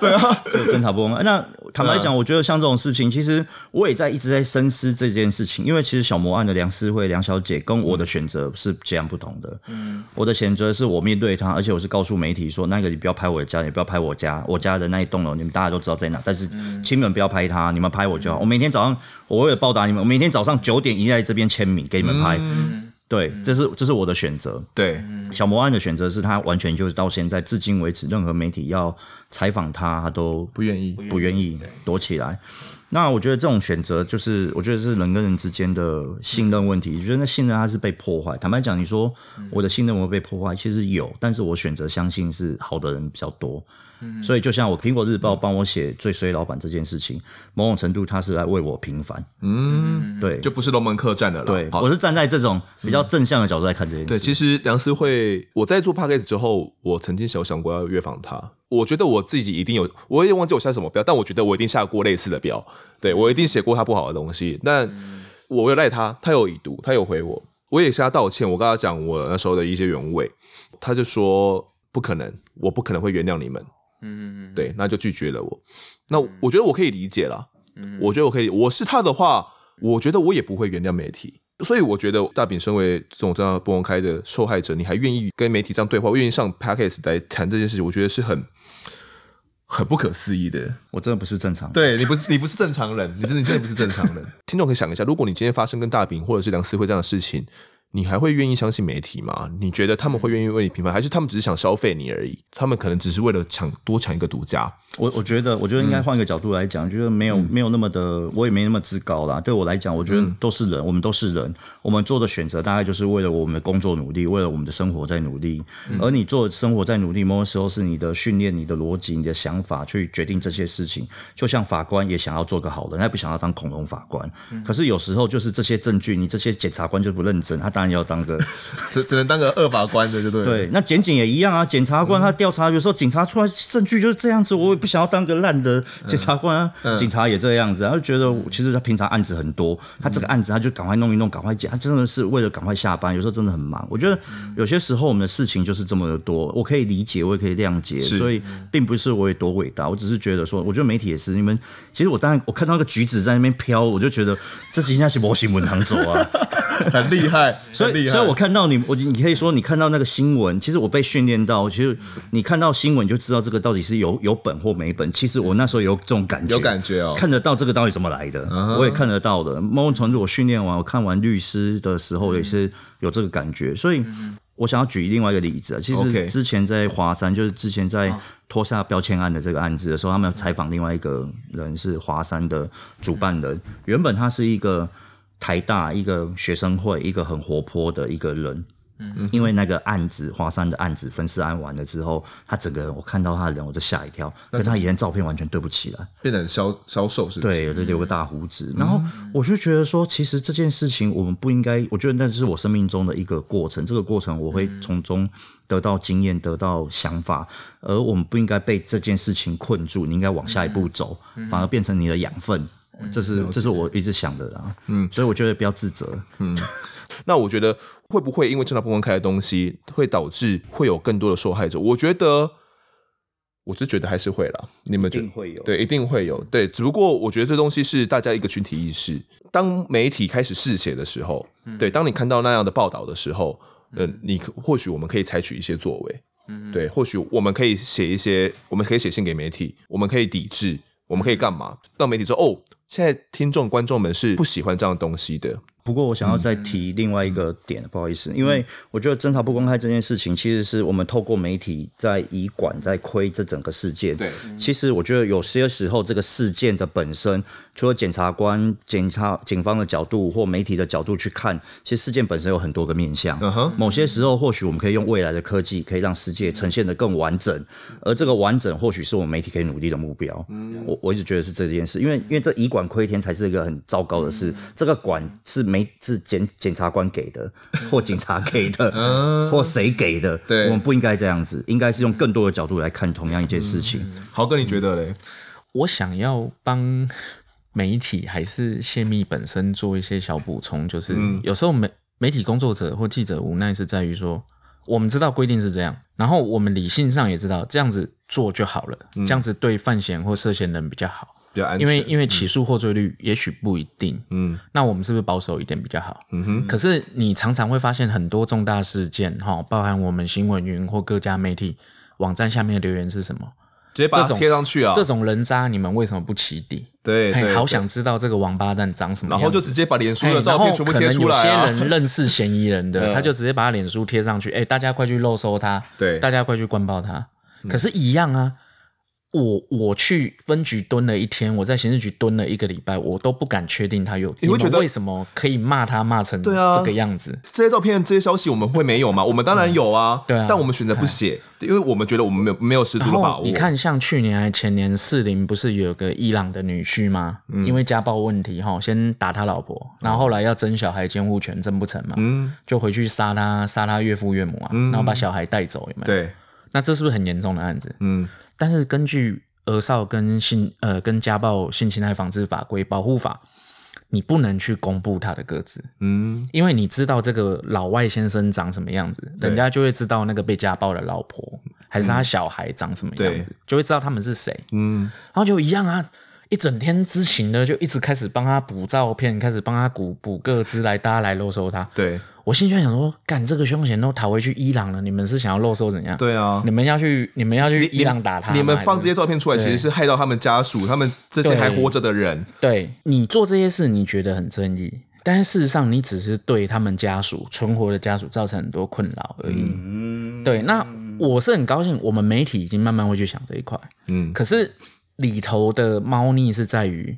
对啊，就侦查不公开。那坦白讲，我觉得像这种事情，其实我也在一直在深思这件事情，因为其实小模案的梁思慧梁小姐跟我的选择是截然不同的。嗯，我的选择是我面对她，而且我是告诉媒体说，那个你不要拍我的家，你不要拍我家，我家的那一栋楼你们大家都知道在哪，但是亲人不要拍她，你们拍我就好。我每天早上，我为了报答你们，我每天早上九点一定在这边签名给你们拍。嗯，对，这是这是我的选择。对，小模案的选择是他完全就是到现在至今为止，任何媒体要采访他，他都不愿意，不愿意躲起来。那我觉得这种选择就是，我觉得是人跟人之间的信任问题。我觉得那信任它是被破坏。坦白讲，你说我的信任我被破坏，其实有，但是我选择相信是好的人比较多。所以就像我《苹果日报》帮我写最衰老板这件事情，某种程度他是来为我平反。嗯，对，就不是龙门客栈了啦。对，我是站在这种比较正向的角度来看这件事。对，其实梁思慧，我在做 podcast 之后，我曾经有想过要约访他。我觉得我自己一定有，我也忘记我下什么标，但我觉得我一定下过类似的标。对，我一定写过他不好的东西，但我有赖他，他有已读，他有回我，我也向他道歉，我跟他讲我那时候的一些原委，他就说不可能，我不可能会原谅你们。嗯，对，那就拒绝了我。那我觉得我可以理解啦，嗯，我觉得我可以，我是他的话，我觉得我也不会原谅媒体。所以我觉得大饼身为这种这样不公开的受害者，你还愿意跟媒体这样对话，愿意上 podcast 来谈这件事情，我觉得是很很不可思议的。我真的不是正常人，对，你不是你不是正常人，你真的你真的不是正常人。听众可以想一下，如果你今天发生跟大饼或者是梁思慧这样的事情，你还会愿意相信媒体吗？你觉得他们会愿意为你平反，还是他们只是想消费你而已？他们可能只是为了抢多抢一个独家。我我觉得，我觉得应该换一个角度来讲，嗯，觉得没有、嗯、没有那么的，我也没那么自高啦。对我来讲，我觉得都是人，嗯，我们都是人，我们做的选择大概就是为了我们的工作努力，为了我们的生活在努力。嗯，而你做的生活在努力，某时候是你的训练、你的逻辑、你的想法去决定这些事情。就像法官也想要做个好人，他不想要当恐龙法官，嗯，可是有时候就是这些证据，你这些检察官就不认真，他当然要当个只只能当个恶法官的，就对了。对，那检警也一样啊，检察官他调查，嗯，有时候警察出来证据就是这样子，我也不想要当个烂的检察官啊，嗯嗯，警察也这样子，他就觉得其实他平常案子很多，他这个案子他就赶快弄一弄，赶快解，他真的是为了赶快下班，有时候真的很忙。我觉得有些时候我们的事情就是这么的多，我可以理解，我也可以谅解，所以并不是我也多伟大，我只是觉得说，我觉得媒体也是你们，其实我当然我看到那个橘子在那边飘，我就觉得这应该是没新闻行走啊。很厉害，所以所以我看到你，我你可以说你看到那个新闻，其实我被训练到，其实你看到新闻就知道这个到底是有有本或没本。其实我那时候有这种感觉，有感觉哦，看得到这个到底怎么来的，uh-huh. 我也看得到的。某种程度我训练完，我看完律师的时候也是有这个感觉，所以。我想要举另外一个例子，其实之前在华山， okay. 就是之前在脱下标签案的这个案子的时候，他们采访另外一个人是华山的主办人，原本他是一个台大一个学生会一个很活泼的一个人。嗯，因为那个案子，华山的案子分尸案完了之后，他整个人，我看到他的人我就吓一跳，跟他以前照片完全对不起来，变得很消消瘦，是不是？对，就留个大胡子，嗯。然后我就觉得说，其实这件事情我们不应该，我觉得那是我生命中的一个过程，这个过程我会从中得到经验，得到想法，而我们不应该被这件事情困住，你应该往下一步走，嗯，反而变成你的养分。这是这是我一直想的啦，嗯，所以我觉得不要自责。嗯，那我觉得会不会因为侦查不公开的东西，会导致会有更多的受害者？我觉得，我是觉得还是会啦。你们觉得一定会有，对，一定会有，对。只不过我觉得这东西是大家一个群体意识。当媒体开始嗜血的时候，嗯，对，当你看到那样的报道的时候，呃，你或许我们可以采取一些作为，嗯，对，或许我们可以写一些，我们可以写信给媒体，我们可以抵制，我们可以干嘛？让媒体说哦。现在听众观众们是不喜欢这样的东西的。不过我想要再提另外一个点，嗯，不好意思，因为我觉得侦查不公开这件事情，其实是我们透过媒体在以管在窥这整个事件。对，其实我觉得有些时候这个事件的本身，除了检察官、检察、警方的角度或媒体的角度去看，其实事件本身有很多个面向。Uh-huh. 某些时候，或许我们可以用未来的科技，可以让世界呈现得更完整，而这个完整或许是我们媒体可以努力的目标。嗯，我我一直觉得是这件事，因为因为这以管窥天才是一个很糟糕的事，嗯，这个管是媒。是检检察官给的，或警察给的，嗯，或谁给的？对，我们不应该这样子，应该是用更多的角度来看同样一件事情。嗯，豪哥，你觉得嘞？我想要帮媒体还是泄密本身做一些小补充，就是，嗯，有时候媒媒体工作者或记者无奈是在于说，我们知道规定是这样，然后我们理性上也知道这样子做就好了、嗯、这样子对犯嫌或涉嫌人比较好，比较安全，因为因为起诉获罪率也许不一定，嗯，那我们是不是保守一点比较好？嗯哼。可是你常常会发现很多重大事件，哈，包含我们新闻云或各家媒体网站下面的留言是什么？直接把它贴上去啊！这种人渣，你们为什么不起底？对， 对, 对，好想知道这个王八蛋长什么样子，然后就直接把脸书的照片全部贴出来、啊。然后可能有些人认识嫌疑人的，他就直接把他脸书贴上去，哎，大家快去肉搜他，对，大家快去灌爆他。可是，一样啊。嗯我我去分局蹲了一天，我在刑事局蹲了一个礼拜，我都不敢确定他有。你会觉得为什么可以骂他骂成这个样子、啊？这些照片、这些消息我们会没有吗？我们当然有啊，嗯、对啊，但我们选择不写，因为我们觉得我们没有没有十足的把握。你看，像去年还前年，士林不是有个伊朗的女婿吗？嗯、因为家暴问题哈，先打他老婆，然后后来要争小孩监护权，争不成嘛，嗯、就回去杀他杀他岳父岳母啊，嗯、然后把小孩带走，有没有？对，那这是不是很严重的案子？嗯。但是根据儿少跟性呃跟家暴性侵害防治法规保护法，你不能去公布他的个资，嗯，因为你知道这个老外先生长什么样子，人家就会知道那个被家暴的老婆还是他小孩长什么样子，嗯、就会知道他们是谁，嗯，然后就一样啊，一整天知情的就一直开始帮他补照片，开始帮他补补个资来大家来肉搜他，对。我心里就想说，干这个凶嫌都逃回去伊朗了，你们是想要肉搜怎样？对啊，你们要去，你们要去伊朗打他，你们放这些照片出来，其实是害到他们家属，他们这些还活着的人。对，对你做这些事，你觉得很正义，但是事实上，你只是对他们家属、存活的家属造成很多困扰而已。嗯，对。那我是很高兴，我们媒体已经慢慢会去想这一块。嗯，可是里头的猫腻是在于，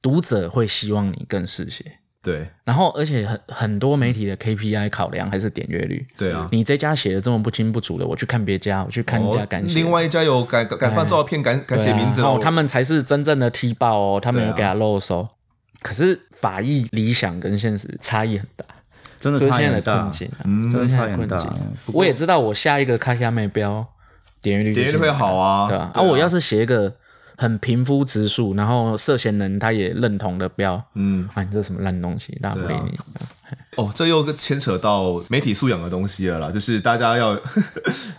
读者会希望你更嗜血。对，然后而且 很, 很多媒体的 K P I 考量还是点阅率。对啊，你这家写的这么不清不楚的，我去看别家，我去看一家敢写、哦，另外一家有敢敢放照片、敢敢写名字、啊、哦，他们才是真正的踢爆哦，他们有给他肉搜、啊。可是法医理想跟现实差异很大，真的差异很大，真的差异很大。我也知道，我下一个开下目标点阅率点阅率会好啊，对吧、啊啊？啊，我要是写一个。很平铺直述，然后涉嫌人他也认同的标，嗯，啊，你这什么烂东西，大家不理你。哦，这又牵扯到媒体素养的东西了啦，就是大家要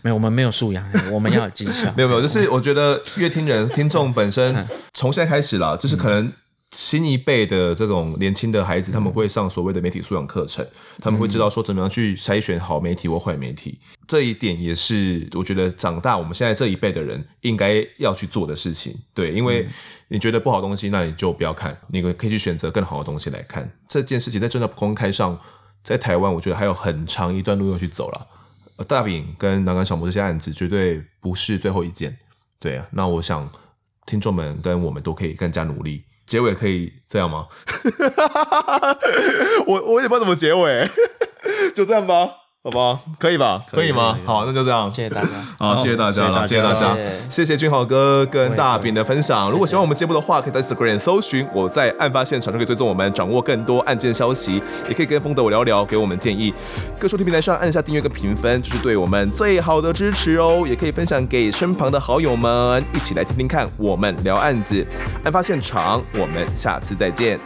没有，我们没有素养，我们要有技巧。没有没有，就是我觉得乐听人听众本身从现在开始啦，就是可能新一辈的这种年轻的孩子，他们会上所谓的媒体素养课程，他们会知道说怎么样去筛选好媒体或坏媒体。这一点也是我觉得长大我们现在这一辈的人应该要去做的事情，对，因为你觉得不好的东西，那你就不要看，你可以去选择更好的东西来看。这件事情在真的公开上，在台湾我觉得还有很长一段路要去走啦。大饼跟南港小魔这些案子绝对不是最后一件，对啊，那我想听众们跟我们都可以更加努力。结尾可以这样吗？我我也不知道怎么结尾，就这样吧。好吧，可以吧？可以吗？好，那就这样。谢谢大家，好，谢谢大家了，谢谢大家，谢谢君豪哥跟大饼的分享。如果喜欢我们节目的话，可以在 Instagram 搜寻我在案发现场，就可以追踪我们，掌握更多案件消息，也可以跟风德我聊聊，给我们建议。各收听平台上按下订阅跟评分，就是对我们最好的支持哦。也可以分享给身旁的好友们，一起来听听看我们聊案子，案发现场。我们下次再见。